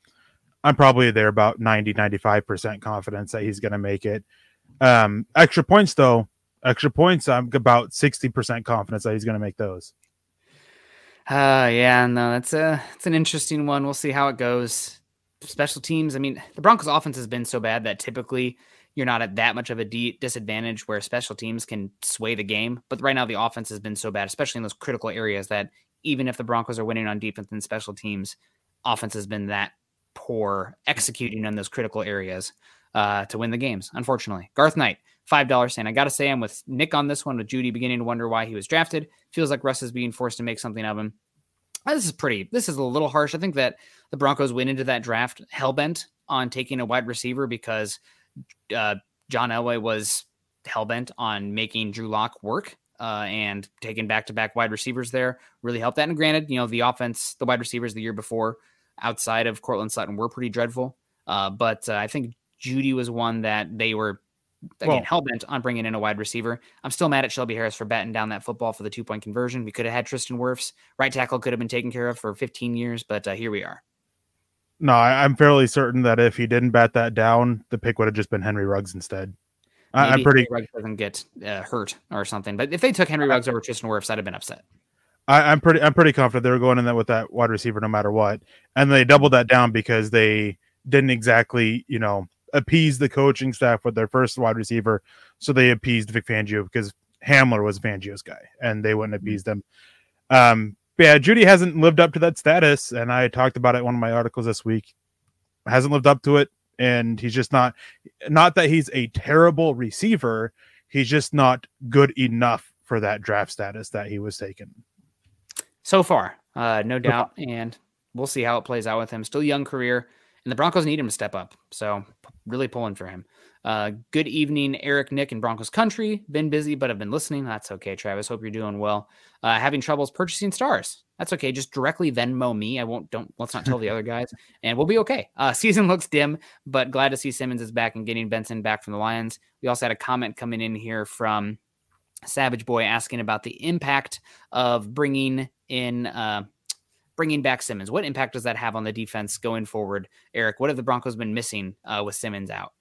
I'm probably there about ninety, ninety-five percent confidence that he's going to make it. Um, extra points, though. Extra points, I'm about sixty percent confidence that he's going to make those. Uh, yeah, no, that's a, that's an interesting one. We'll see how it goes. Special teams, I mean, the Broncos offense has been so bad that typically you're not at that much of a de- disadvantage where special teams can sway the game. But right now the offense has been so bad, especially in those critical areas, that even if the Broncos are winning on defense and special teams, offense has been that poor executing on those critical areas uh, to win the games, unfortunately. Garth Knight, five dollars saying, I got to say I'm with Nick on this one, with Judy beginning to wonder why he was drafted. Feels like Russ is being forced to make something of him. This is pretty, this is a little harsh. I think that the Broncos went into that draft hellbent on taking a wide receiver because uh, John Elway was hellbent on making Drew Lock work uh, and taking back-to-back wide receivers there really helped that. And granted, you know, the offense, the wide receivers the year before outside of Cortland Sutton were pretty dreadful. Uh, but uh, I think Judy was one that they were, again, well, hellbent on bringing in a wide receiver. I'm still mad at Shelby Harris for batting down that football for the two-point conversion. We could have had Tristan Wirfs. Right tackle could have been taken care of for fifteen years, but uh, here we are. No, I, I'm fairly certain that if he didn't bat that down, the pick would have just been Henry Ruggs instead. I, I'm pretty... Henry Ruggs doesn't get uh, hurt or something, but if they took Henry Ruggs over Tristan Wirfs, I'd have been upset. I, I'm pretty I'm pretty confident they were going in that with that wide receiver no matter what, and they doubled that down because they didn't exactly, you know, appease the coaching staff with their first wide receiver, so they appeased Vic Fangio because Hamler was Fangio's guy and they wouldn't appease them. Um, but yeah, Judy hasn't lived up to that status, and I talked about it in one of my articles this week. Hasn't lived up to it, and he's just not not that he's a terrible receiver, he's just not good enough for that draft status that he was taken so far, uh, no doubt, and we'll see how it plays out with him. Still young career. And the Broncos need him to step up. So really pulling for him. Uh, good evening, Eric, Nick, and Broncos country. Been busy, but I've been listening. That's okay, Travis. Hope you're doing well. Uh, having troubles purchasing stars. That's okay. Just directly Venmo me. I won't, don't, let's not tell the other guys, and we'll be okay. Uh, season looks dim, but glad to see Simmons is back and getting Benson back from the Lions. We also had a comment coming in here from Savage Boy asking about the impact of bringing in, uh, bringing back Simmons. What impact does that have on the defense going forward, Eric? What have the Broncos been missing uh, with Simmons out?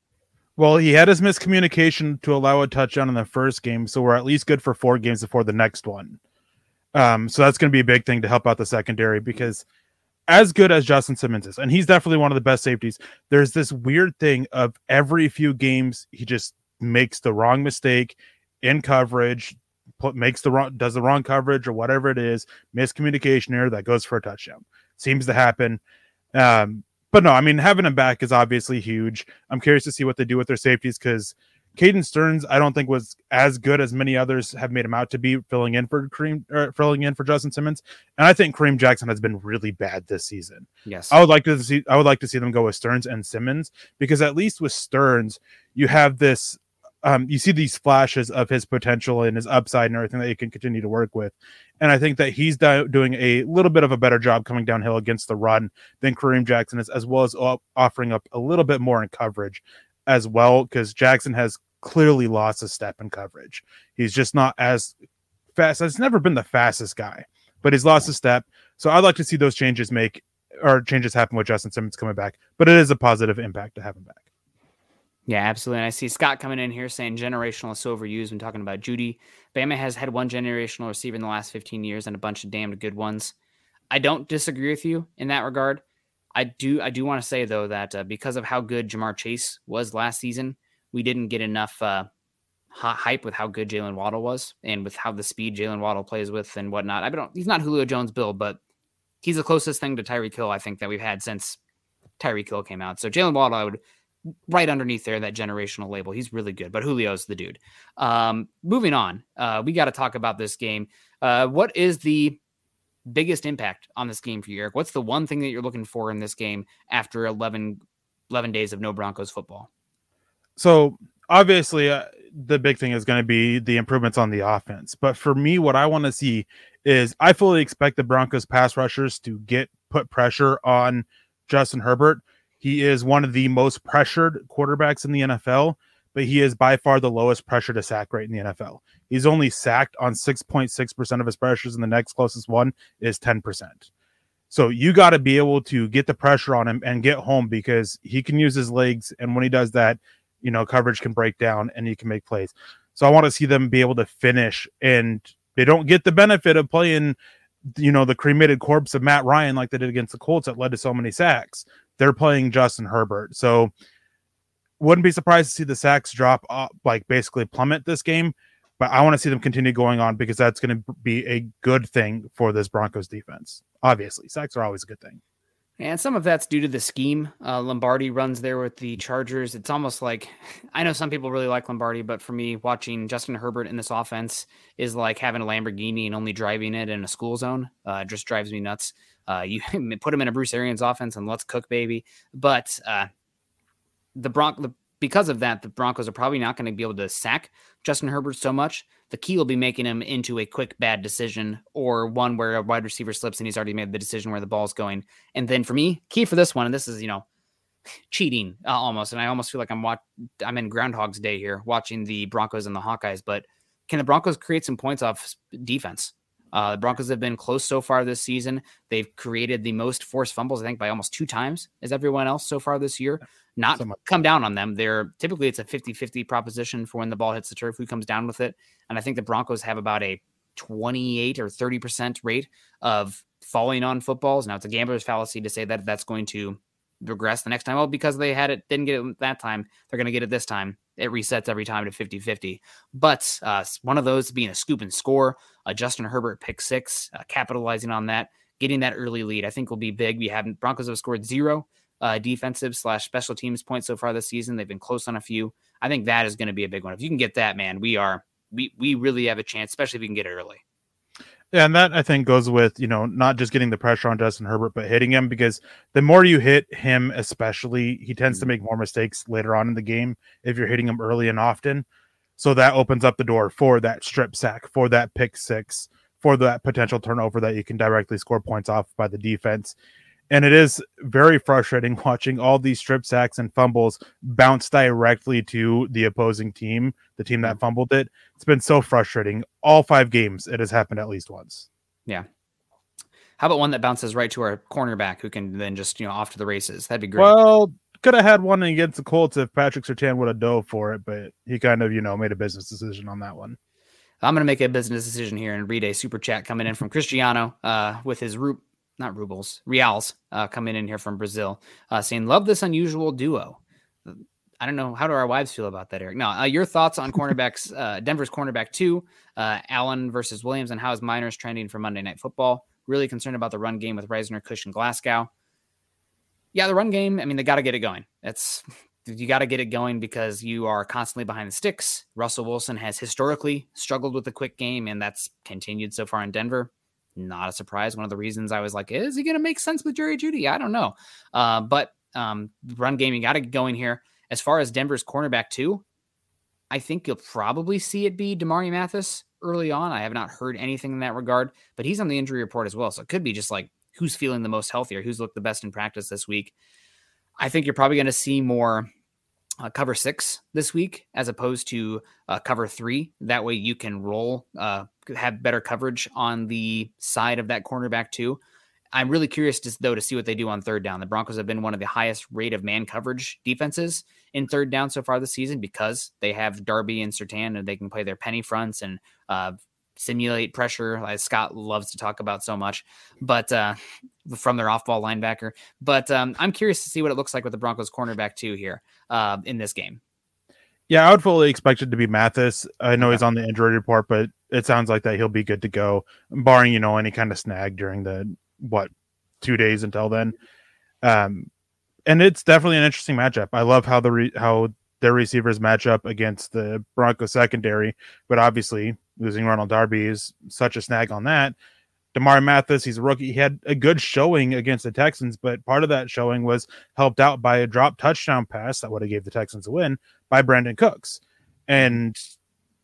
Well, he had his miscommunication to allow a touchdown in the first game, so we're at least good for four games before the next one. Um, so that's going to be a big thing to help out the secondary, because as good as Justin Simmons is, and he's definitely one of the best safeties, there's this weird thing of every few games he just makes the wrong mistake in coverage, makes the wrong, does the wrong coverage or whatever it is, miscommunication error that goes for a touchdown. Seems to happen. Um, but no, I mean, having him back is obviously huge. I'm curious to see what they do with their safeties, because Caden Stearns, I don't think was as good as many others have made him out to be, filling in for Kareem, or filling in for Justin Simmons. And I think Kareem Jackson has been really bad this season. Yes, I would like to see. I would like to see them go with Stearns and Simmons, because at least with Stearns, you have this. Um, you see these flashes of his potential and his upside and everything that you can continue to work with. And I think that he's do- doing a little bit of a better job coming downhill against the run than Kareem Jackson is, as well as op- offering up a little bit more in coverage as well, because Jackson has clearly lost a step in coverage. He's just not as fast. He's never been the fastest guy, but he's lost a step. So I'd like to see those changes make or changes happen with Justin Simmons coming back, but it is a positive impact to have him back. Yeah, absolutely. And I see Scott coming in here saying generational is so overused when talking about Judy. Bama has had one generational receiver in the last fifteen years and a bunch of damned good ones. I don't disagree with you in that regard. I do, I do want to say, though, that uh, because of how good Jamar Chase was last season, we didn't get enough uh, hot hype with how good Jalen Waddle was and with how the speed Jalen Waddle plays with and whatnot. I don't, he's not Julio Jones build, but he's the closest thing to Tyreek Hill, I think, that we've had since Tyreek Hill came out. So Jalen Waddle, I would right underneath there, that generational label. He's really good, but Julio's the dude. Um, moving on, uh, we got to talk about this game. Uh, what is the biggest impact on this game for you, Eric? What's the one thing that you're looking for in this game after eleven, eleven days of no Broncos football? So obviously uh, the big thing is going to be the improvements on the offense. But for me, what I want to see is I fully expect the Broncos pass rushers to get put pressure on Justin Herbert. He is one of the most pressured quarterbacks in the N F L, but he is by far the lowest pressure to sack rate in the N F L. He's only sacked on six point six percent of his pressures, and the next closest one is ten percent. So you got to be able to get the pressure on him and get home, because he can use his legs, and when he does that, you know, coverage can break down and he can make plays. So I want to see them be able to finish, and they don't get the benefit of playing, you know, the cremated corpse of Matt Ryan like they did against the Colts that led to so many sacks. They're playing Justin Herbert. So wouldn't be surprised to see the sacks drop up, like basically plummet this game, but I want to see them continue going on, because that's going to be a good thing for this Broncos defense. Obviously sacks are always a good thing. And some of that's due to the scheme. Uh, Lombardi runs there with the Chargers. It's almost like, I know some people really like Lombardi, but for me, watching Justin Herbert in this offense is like having a Lamborghini and only driving it in a school zone. Uh, it just drives me nuts. Uh, you put him in a Bruce Arians offense and let's cook, baby. But uh, the Bron- the, because of that, the Broncos are probably not going to be able to sack Justin Herbert so much. The key will be making him into a quick, bad decision, or one where a wide receiver slips and he's already made the decision where the ball's going. And then for me, key for this one, and this is, you know, cheating uh, almost. And I almost feel like I'm watch- I'm in Groundhog's Day here watching the Broncos and the Hawkeyes, but can the Broncos create some points off defense? Uh, the Broncos have been close so far this season. They've created the most forced fumbles, I think, by almost two times as everyone else so far this year. Not so come down on them. They're typically it's a fifty-fifty proposition for when the ball hits the turf, who comes down with it. And I think the Broncos have about a twenty-eight or thirty percent rate of falling on footballs. Now, it's a gambler's fallacy to say that that's going to regress the next time. Well, because they had it, didn't get it that time, they're going to get it this time. It resets every time to fifty-fifty. But uh, one of those being a scoop and score, a Justin Herbert pick six, uh, capitalizing on that, getting that early lead, I think will be big. We haven't, Broncos have scored zero uh, defensive slash special teams points so far this season. They've been close on a few. I think that is going to be a big one. If you can get that, man, we are, we, we really have a chance, especially if we can get it early. Yeah, and that, I think, goes with, you know, not just getting the pressure on Justin Herbert, but hitting him, because the more you hit him, especially, he tends to make more mistakes later on in the game if you're hitting him early and often. So that opens up the door for that strip sack, for that pick six, for that potential turnover that you can directly score points off by the defense. And it is very frustrating watching all these strip sacks and fumbles bounce directly to the opposing team, the team that fumbled it. It's been so frustrating. All five games, it has happened at least once. Yeah. How about one that bounces right to our cornerback who can then just, you know, off to the races? That'd be great. Well, could have had one against the Colts if Patrick Surtain would have dove for it, but he kind of, you know, made a business decision on that one. I'm going to make a business decision here and read a super chat coming in from Cristiano uh, with his root. Not rubles, reals, uh, coming in here from Brazil, uh, saying, love this unusual duo. I don't know. How do our wives feel about that, Eric? No, uh, your thoughts on cornerbacks, uh, Denver's cornerback two, uh, Allen versus Williams, and how is Miners trending for Monday Night Football? Really concerned about the run game with Reisner, Cush, and Glasgow. Yeah, the run game, I mean, they got to get it going. That's You got to get it going because you are constantly behind the sticks. Russell Wilson has historically struggled with the quick game, and that's continued so far in Denver. Not a surprise. One of the reasons I was like, is he going to make sense with Jerry Jeudy? I don't know. Uh, but um, run game, you got to get going here. As far as Denver's cornerback two, I think you'll probably see it be Demaryius Mathis early on. I have not heard anything in that regard, but he's on the injury report as well. So it could be just like who's feeling the most healthy or who's looked the best in practice this week. I think you're probably going to see more uh, cover six this week as opposed to uh, cover three. That way you can roll, uh, have better coverage on the side of that cornerback two. I'm really curious, to, though, to see what they do on third down. The Broncos have been one of the highest rate of man coverage defenses in third down so far this season because they have Darby and Surtain, and they can play their penny fronts and uh, simulate pressure, as Scott loves to talk about so much, but uh, from their off-ball linebacker. But um, I'm curious to see what it looks like with the Broncos cornerback two here uh, in this game. Yeah, I would fully expect it to be Mathis. I know okay. he's on the injury report, but it sounds like that he'll be good to go, barring, you know, any kind of snag during the what two days until then. Um and it's definitely an interesting matchup. I love how the re- how their receivers match up against the Broncos secondary, but obviously losing Ronald Darby is such a snag on that. Demaryius Mathis, he's a rookie. He had a good showing against the Texans, but part of that showing was helped out by a drop touchdown pass that would have gave the Texans a win by Brandon Cooks, and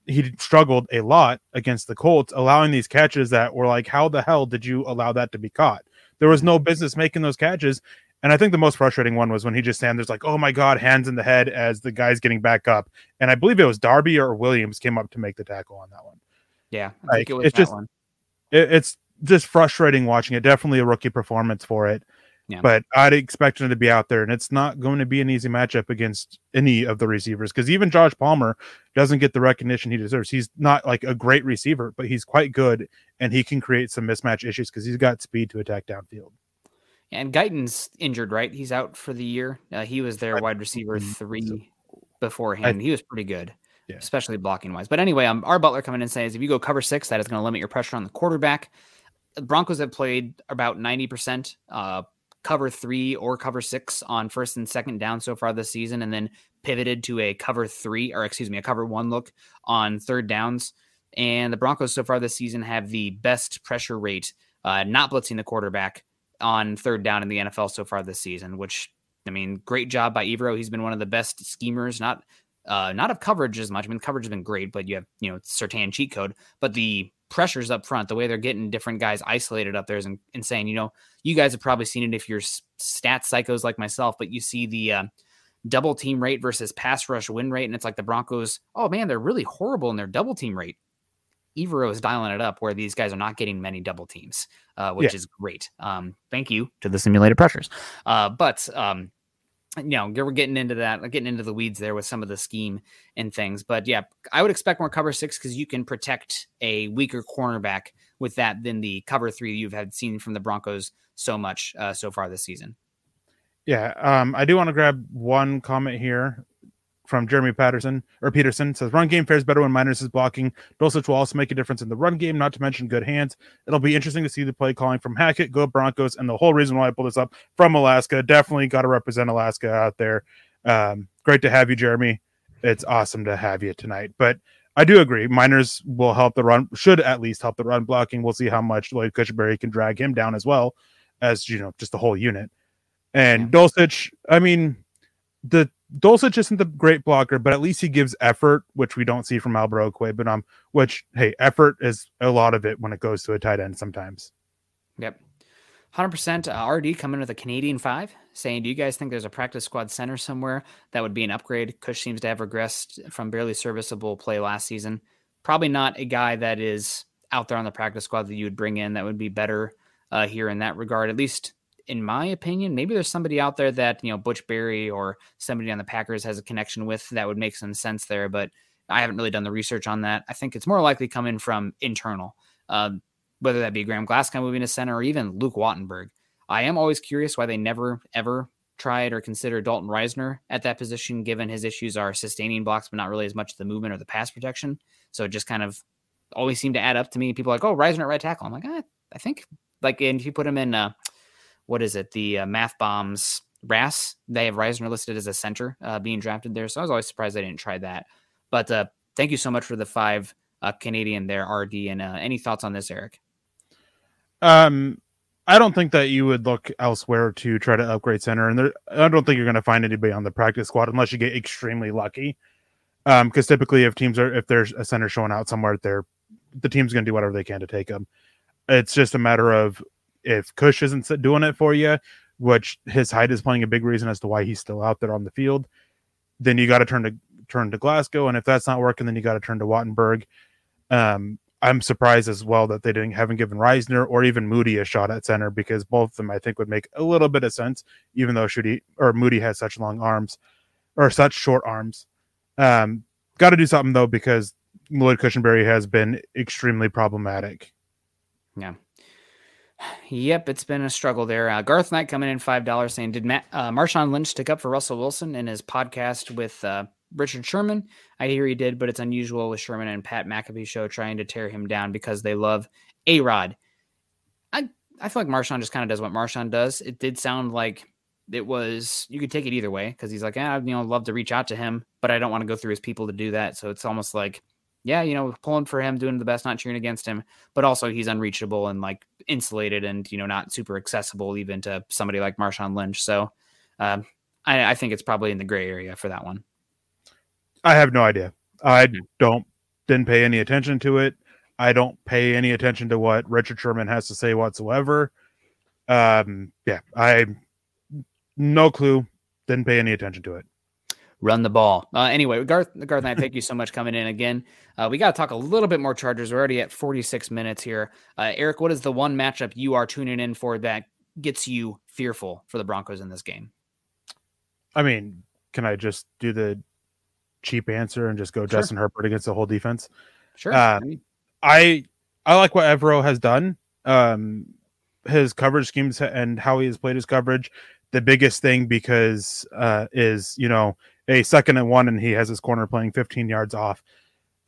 he struggled a lot against the Colts, allowing these catches that were like, how the hell did you allow that to be caught? There was no business making those catches. And I think the most frustrating one was when he just stands there's like, oh my God, hands in the head as the guy's getting back up. And I believe it was Darby or Williams came up to make the tackle on that one. Yeah. I like, think it was it's that just, one. It, it's just frustrating watching it. Definitely a rookie performance for it, yeah. But I'd expect him to be out there, and it's not going to be an easy matchup against any of the receivers, because even Josh Palmer doesn't get the recognition he deserves. He's not like a great receiver, but he's quite good, and he can create some mismatch issues because he's got speed to attack downfield. And Guyton's injured, right? He's out for the year. Uh, he was their I, wide receiver three beforehand. I, he was pretty good. Yeah. Especially blocking wise. But anyway, um, our Butler coming in and says, if you go cover six, that is going to limit your pressure on the quarterback. The Broncos have played about ninety percent uh, cover three or cover six on first and second down so far this season, and then pivoted to a cover three or excuse me, a cover one look on third downs. And the Broncos so far this season have the best pressure rate, uh, not blitzing the quarterback on third down in the N F L so far this season, which, I mean, great job by Evero. He's been one of the best schemers, not Uh, not of coverage as much. I mean, coverage has been great, but you have, you know, Surtain cheat code, but the pressures up front, the way they're getting different guys isolated up there is in- insane. You know, you guys have probably seen it if you're stat psychos like myself, but you see the uh, double team rate versus pass rush win rate. And it's like the Broncos, oh man, they're really horrible in their double team rate. Evero is dialing it up where these guys are not getting many double teams, uh, which yeah. is great. Um, thank you to the simulated pressures. Uh, but, um, You know, we're getting into that, getting into the weeds there with some of the scheme and things. But yeah, I would expect more cover six because you can protect a weaker cornerback with that than the cover three you've had seen from the Broncos so much uh, so far this season. Yeah, um, I do want to grab one comment here from Jeremy Patterson or Peterson. It says run game fares better when Miners is blocking. Dulcich will also make a difference in the run game, not to mention good hands. It'll be interesting to see the play calling from Hackett. Go Broncos. And the whole reason why I pulled this up from Alaska, definitely got to represent Alaska out there. Um, great to have you, Jeremy. It's awesome to have you tonight, but I do agree. Miners will help the run, should at least help the run blocking. We'll see how much Lloyd Cushenberry can drag him down as well as, you know, just the whole unit. And yeah. Dulcich, I mean, the, Dulcich isn't the great blocker, but at least he gives effort, which we don't see from Albert Okwuegbunam, which, hey, effort is a lot of it when it goes to a tight end sometimes. Yep. one hundred percent uh, R D coming with a Canadian five, saying, do you guys think there's a practice squad center somewhere that would be an upgrade? Cush seems to have regressed from barely serviceable play last season. Probably not a guy that is out there on the practice squad that you would bring in that would be better uh, here in that regard, at least in my opinion. Maybe there's somebody out there that, you know, Butch Berry or somebody on the Packers has a connection with that would make some sense there, but I haven't really done the research on that. I think it's more likely coming from internal, um, whether that be Graham Glasgow moving to center or even Luke Wattenberg. I am always curious why they never, ever tried or considered Dalton Reisner at that position, given his issues are sustaining blocks, but not really as much the movement or the pass protection. So it just kind of always seemed to add up to me. People are like, oh, Reisner at right tackle. I'm like, ah, I think like, and if you put him in uh what is it? The uh, Math Bombs R A S, they have Reisner listed as a center uh, being drafted there. So I was always surprised I didn't try that, but uh, thank you so much for the five uh, Canadian there, R D. And uh, any thoughts on this, Eric? Um, I don't think that you would look elsewhere to try to upgrade center. And there, I don't think you're going to find anybody on the practice squad unless you get extremely lucky. Um, because typically if teams are, if there's a center showing out somewhere, they're, the team's going to do whatever they can to take them. It's just a matter of if Cush isn't doing it for you, which his height is playing a big reason as to why he's still out there on the field, then you got to turn to turn to Glasgow. And if that's not working, then you got to turn to Wattenberg. Um, I'm surprised as well that they didn't haven't given Reisner or even Moody a shot at center, because both of them I think would make a little bit of sense, even though Shudi or Moody has such long arms or such short arms. Um, got to do something though, because Lloyd Cushenberry has been extremely problematic. Yeah. Yep. It's been a struggle there. Uh, Garth Knight coming in five dollars saying, did Matt, uh, Marshawn Lynch stick up for Russell Wilson in his podcast with, uh, Richard Sherman? I hear he did, but it's unusual with Sherman and Pat McAfee show trying to tear him down because they love A-Rod. I I feel like Marshawn just kind of does what Marshawn does. It did sound like it was, you could take it either way, because he's like, eh, I'd you know, love to reach out to him, but I don't want to go through his people to do that. So it's almost like, yeah, you know, pulling for him, doing the best, not cheering against him, but also he's unreachable and like insulated and, you know, not super accessible even to somebody like Marshawn Lynch. So um, I, I think it's probably in the gray area for that one. I have no idea. I don't didn't pay any attention to it. I don't pay any attention to what Richard Sherman has to say whatsoever. Um, yeah, I no clue. Didn't pay any attention to it. Run the ball. Uh, anyway, Garth, Garth and I, thank you so much coming in again. Uh, we got to talk a little bit more Chargers. We're already at forty-six minutes here. Uh, Eric, what is the one matchup you are tuning in for that gets you fearful for the Broncos in this game? I mean, can I just do the cheap answer and just go sure. Justin Herbert against the whole defense? Sure. Uh, I I like what Evero has done. Um, his coverage schemes and how he has played his coverage. The biggest thing because uh, is, you know, a second and one and he has his corner playing fifteen yards off.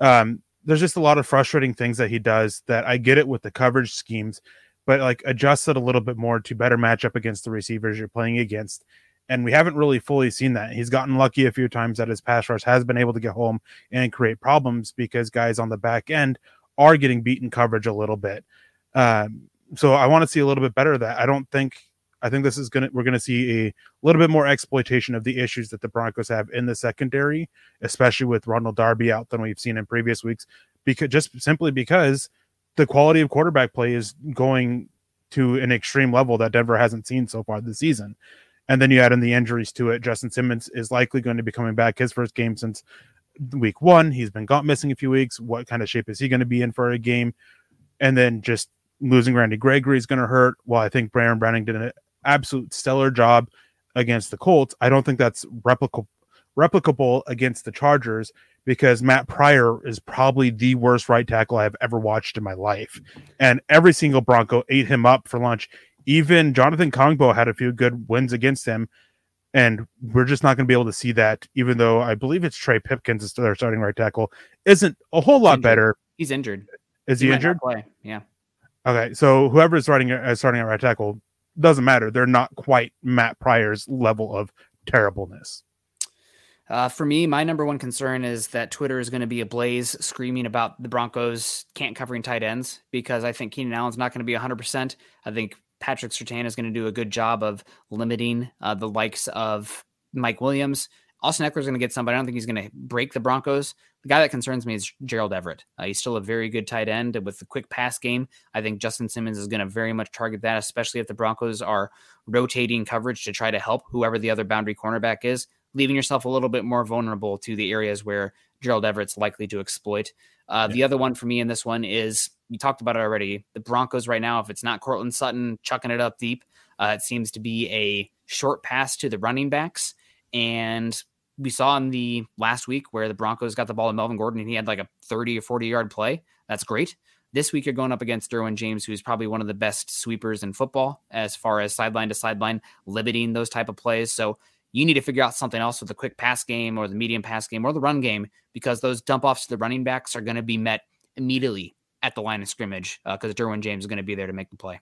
Um, there's just a lot of frustrating things that he does that I get it with the coverage schemes, but like adjust it a little bit more to better match up against the receivers you're playing against. And we haven't really fully seen that. He's gotten lucky a few times that his pass rush has been able to get home and create problems because guys on the back end are getting beaten coverage a little bit. Um, so I want to see a little bit better of that. I don't think, I think this is going to, we're going to see a little bit more exploitation of the issues that the Broncos have in the secondary, especially with Ronald Darby out, than we've seen in previous weeks, because just simply because the quality of quarterback play is going to an extreme level that Denver hasn't seen so far this season. And then you add in the injuries to it. Justin Simmons is likely going to be coming back his first game since week one. He's been gone missing a few weeks. What kind of shape is he going to be in for a game? And then just losing Randy Gregory is going to hurt. Well, I think Brandon Browning did an absolute stellar job against the Colts. I don't think that's replicable, replicable against the Chargers, because Matt Pryor is probably the worst right tackle I've ever watched in my life. And every single Bronco ate him up for lunch. Even Jonathan Kongbo had a few good wins against him, and we're just not going to be able to see that, even though I believe it's Trey Pipkins is their starting right tackle. Isn't a whole lot better. He's injured. Is he, he injured? Yeah. Okay, so whoever is starting at starting at right tackle, doesn't matter. They're not quite Matt Pryor's level of terribleness. Uh, for me, my number one concern is that Twitter is going to be ablaze screaming about the Broncos can't covering tight ends, because I think Keenan Allen's not going to be one hundred percent. I think Patrick Surtain is going to do a good job of limiting uh, the likes of Mike Williams. Austin Eckler is going to get somebody. I don't think he's going to break the Broncos. The guy that concerns me is Gerald Everett. Uh, he's still a very good tight end with the quick pass game. I think Justin Simmons is going to very much target that, especially if the Broncos are rotating coverage to try to help whoever the other boundary cornerback is, leaving yourself a little bit more vulnerable to the areas where Gerald Everett's likely to exploit. Uh, yeah. The other one for me in this one is, you talked about it already, the Broncos right now, if it's not Courtland Sutton chucking it up deep, uh, it seems to be a short pass to the running backs. And we saw in the last week where the Broncos got the ball to Melvin Gordon and he had like a thirty or forty yard play. That's great. This week, you're going up against Derwin James, who's probably one of the best sweepers in football as far as sideline to sideline, limiting those type of plays. So you need to figure out something else with the quick pass game or the medium pass game or the run game, because those dump offs to the running backs are going to be met immediately at the line of scrimmage because uh, Derwin James is going to be there to make the play.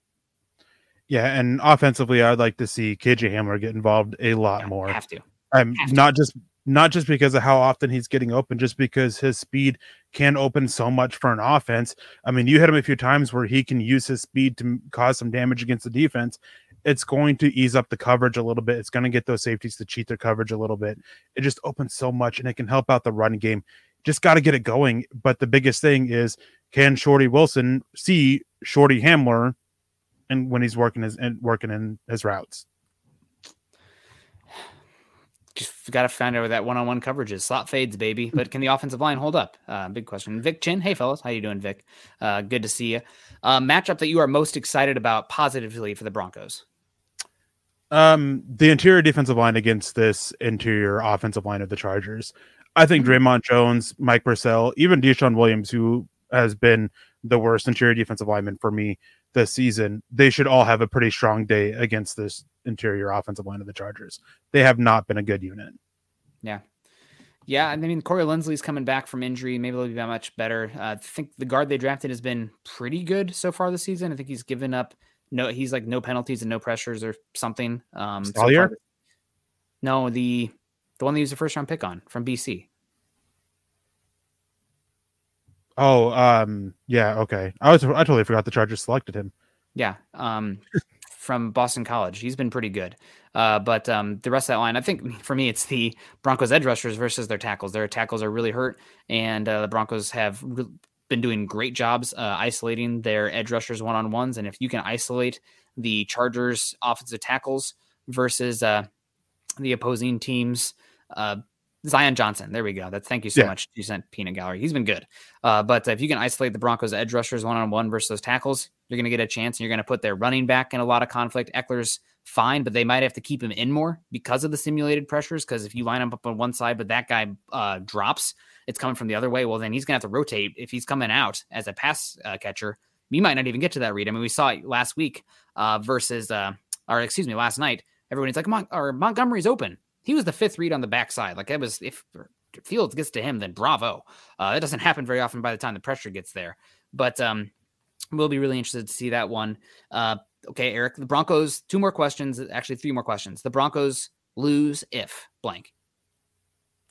Yeah, and offensively, I'd like to see K J Hamler get involved a lot yeah, more. Have to. Um, have to. Not just not just because of how often he's getting open, just because his speed can open so much for an offense. I mean, you hit him a few times where he can use his speed to cause some damage against the defense. It's going to ease up the coverage a little bit. It's going to get those safeties to cheat their coverage a little bit. It just opens so much, and it can help out the run game. Just got to get it going. But the biggest thing is, can Shorty Wilson see Shorty Hamler and when he's working his and working in his routes? Just got to find out where that one-on-one coverage is. Slot fades, baby. But can the offensive line hold up? Uh, big question. Vic Chin. Hey, fellas. How you doing, Vic? Uh, good to see you. Uh, matchup that you are most excited about positively for the Broncos? Um, the interior defensive line against this interior offensive line of the Chargers. I think Draymond Jones, Mike Purcell, even Deshaun Williams, who has been the worst interior defensive lineman for me this season, they should all have a pretty strong day against this interior offensive line of the Chargers. They have not been a good unit. Yeah. Yeah. I mean, Corey Linsley's coming back from injury. Maybe they'll be much better. Uh, I think the guard they drafted has been pretty good so far this season. I think he's given up. No, he's like no penalties and no pressures or something. Um, so far, no, the, the one they used the first round pick on from B C. Oh, um, yeah, okay. I was I totally forgot the Chargers selected him. Yeah, um, from Boston College. He's been pretty good. Uh, but um, the rest of that line, I think for me, it's the Broncos edge rushers versus their tackles. Their tackles are really hurt, and uh, the Broncos have re- been doing great jobs uh, isolating their edge rushers one-on-ones. And if you can isolate the Chargers offensive tackles versus uh, the opposing team's uh Zion Johnson. There we go. That's thank you so yeah. much. You sent Peanut Gallery. He's been good. Uh, but if you can isolate the Broncos edge rushers one-on-one versus those tackles, you're going to get a chance, and you're going to put their running back in a lot of conflict. Eckler's fine, but they might have to keep him in more because of the simulated pressures. Cause if you line him up on one side, but that guy uh, drops, it's coming from the other way. Well, then he's gonna have to rotate. If he's coming out as a pass uh, catcher, we might not even get to that read. I mean, we saw it last week uh, versus, uh, or excuse me, last night, everybody's like, Mon- or Montgomery's open. He was the fifth read on the backside. Like, that was, if Fields gets to him, then bravo. Uh, that doesn't happen very often by the time the pressure gets there. But um, we'll be really interested to see that one. Uh, okay, Eric, the Broncos, two more questions, actually three more questions. The Broncos lose if blank.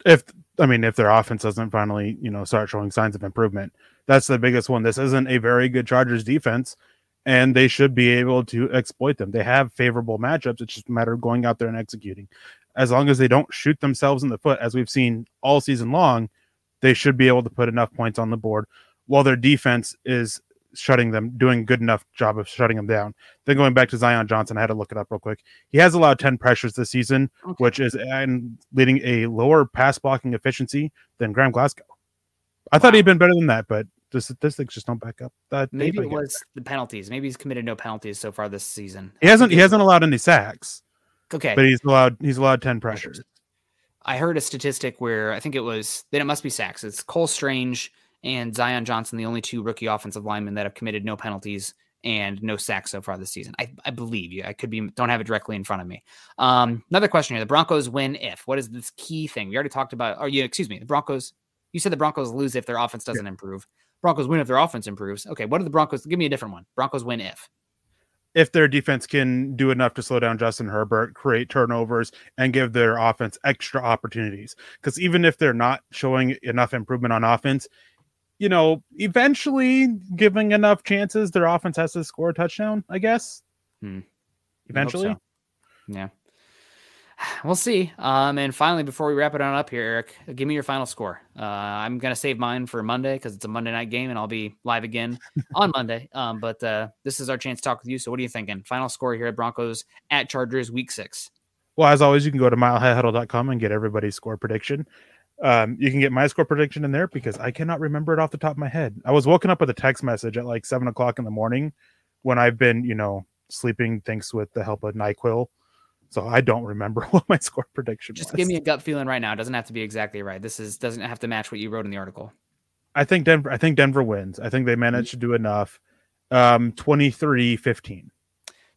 If, I mean, if their offense doesn't finally, you know, start showing signs of improvement, that's the biggest one. This isn't a very good Chargers defense, and they should be able to exploit them. They have favorable matchups. It's just a matter of going out there and executing. As long as they don't shoot themselves in the foot, as we've seen all season long, they should be able to put enough points on the board while their defense is shutting them, doing a good enough job of shutting them down. Then going back to Zion Johnson, I had to look it up real quick. He has allowed ten pressures this season, okay, which is and leading a lower pass blocking efficiency than Graham Glasgow. I wow. thought he'd been better than that, but the statistics just don't back up. Uh, Maybe it was the penalties. Maybe he's committed no penalties so far this season. He hasn't. He hasn't allowed any sacks. Okay, but he's allowed he's allowed ten pressures. I heard a statistic where I think it was then it must be sacks. It's Cole Strange and Zion Johnson, the only two rookie offensive linemen that have committed no penalties and no sacks so far this season. I, I believe you. I could be don't have it directly in front of me. Um, another question here: the Broncos win if. What is this key thing we already talked about? Or you excuse me, the Broncos. You said the Broncos lose if their offense doesn't yeah. improve. Broncos win if their offense improves. Okay, what are the Broncos? Give me a different one. Broncos win if. If their defense can do enough to slow down Justin Herbert, create turnovers, and give their offense extra opportunities. Because even if they're not showing enough improvement on offense, you know, eventually giving enough chances, their offense has to score a touchdown, I guess. Hmm. Eventually. I hope so. Yeah. We'll see. Um, and finally, before we wrap it on up here, Eric, give me your final score. Uh, I'm going to save mine for Monday because it's a Monday night game and I'll be live again on Monday. Um, but uh, this is our chance to talk with you. So what are you thinking? Final score here at Broncos at Chargers week six. Well, as always, you can go to mile high huddle dot com and get everybody's score prediction. Um, you can get my score prediction in there because I cannot remember it off the top of my head. I was woken up with a text message at like seven o'clock in the morning when I've been, you know, sleeping thanks with the help of NyQuil. So I don't remember what my score prediction was. Just give me a gut feeling right now. It doesn't have to be exactly right. This is doesn't have to match what you wrote in the article. I think Denver. I think Denver wins. I think they managed to do enough. Um, twenty-three fifteen.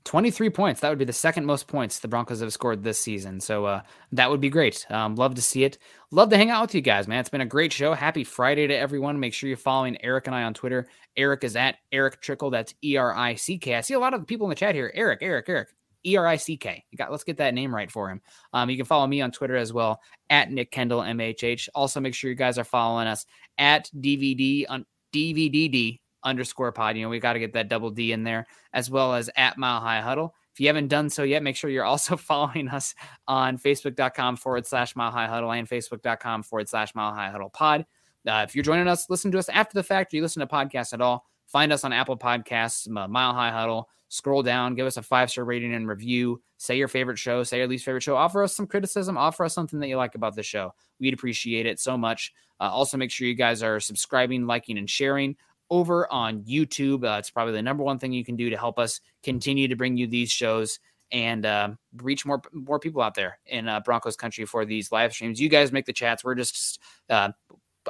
twenty-three points. That would be the second most points the Broncos have scored this season. So uh, that would be great. Um, love to see it. Love to hang out with you guys, man. It's been a great show. Happy Friday to everyone. Make sure you're following Eric and I on Twitter. Eric is at Eric Trickle. That's E R I C K. I see a lot of the people in the chat here. Eric, Eric, Eric. E R I C K. You got, let's get that name right for him. Um, you can follow me on Twitter as well, at Nick Kendall M H H. Also, make sure you guys are following us at D V D on D V D D underscore pod. You know, we got to get that double D in there, as well as at Mile High Huddle. If you haven't done so yet, make sure you're also following us on Facebook.com forward slash Mile High Huddle and Facebook.com forward slash Mile High Huddle pod. Uh, if you're joining us, listen to us after the fact, or you listen to podcasts at all, find us on Apple Podcasts, Mile High Huddle. Scroll down, give us a five-star rating and review. Say your favorite show, say your least favorite show. Offer us some criticism. Offer us something that you like about the show. We'd appreciate it so much. Uh, also, make sure you guys are subscribing, liking, and sharing over on YouTube. Uh, it's probably the number one thing you can do to help us continue to bring you these shows and uh, reach more more people out there in uh, Broncos country for these live streams. You guys make the chats. We're just... Uh,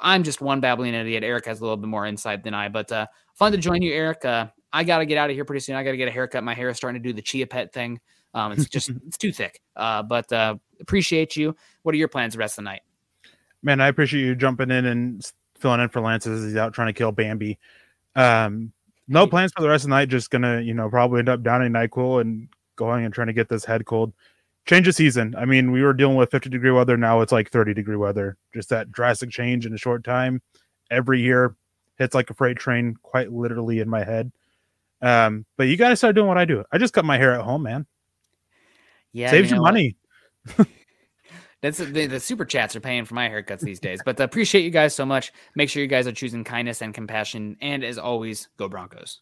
I'm just one babbling idiot. Eric has a little bit more insight than I, but uh, fun to join you, Eric. Uh, I got to get out of here pretty soon. I got to get a haircut. My hair is starting to do the Chia Pet thing. Um, it's just, it's too thick, uh, but uh, appreciate you. What are your plans the rest of the night? Man, I appreciate you jumping in and filling in for Lance as he's out trying to kill Bambi. Um, no plans for the rest of the night. Just going to, you know, probably end up downing NyQuil and going and trying to get this head cold. Change of season. I mean, we were dealing with fifty degree weather. Now it's like thirty degree weather. Just that drastic change in a short time. Every year hits like a freight train, quite literally in my head. Um, but you got to start doing what I do. I just cut my hair at home, man. Yeah. Save some money. That's the, the super chats are paying for my haircuts these days, but appreciate you guys so much. Make sure you guys are choosing kindness and compassion. And as always, go Broncos.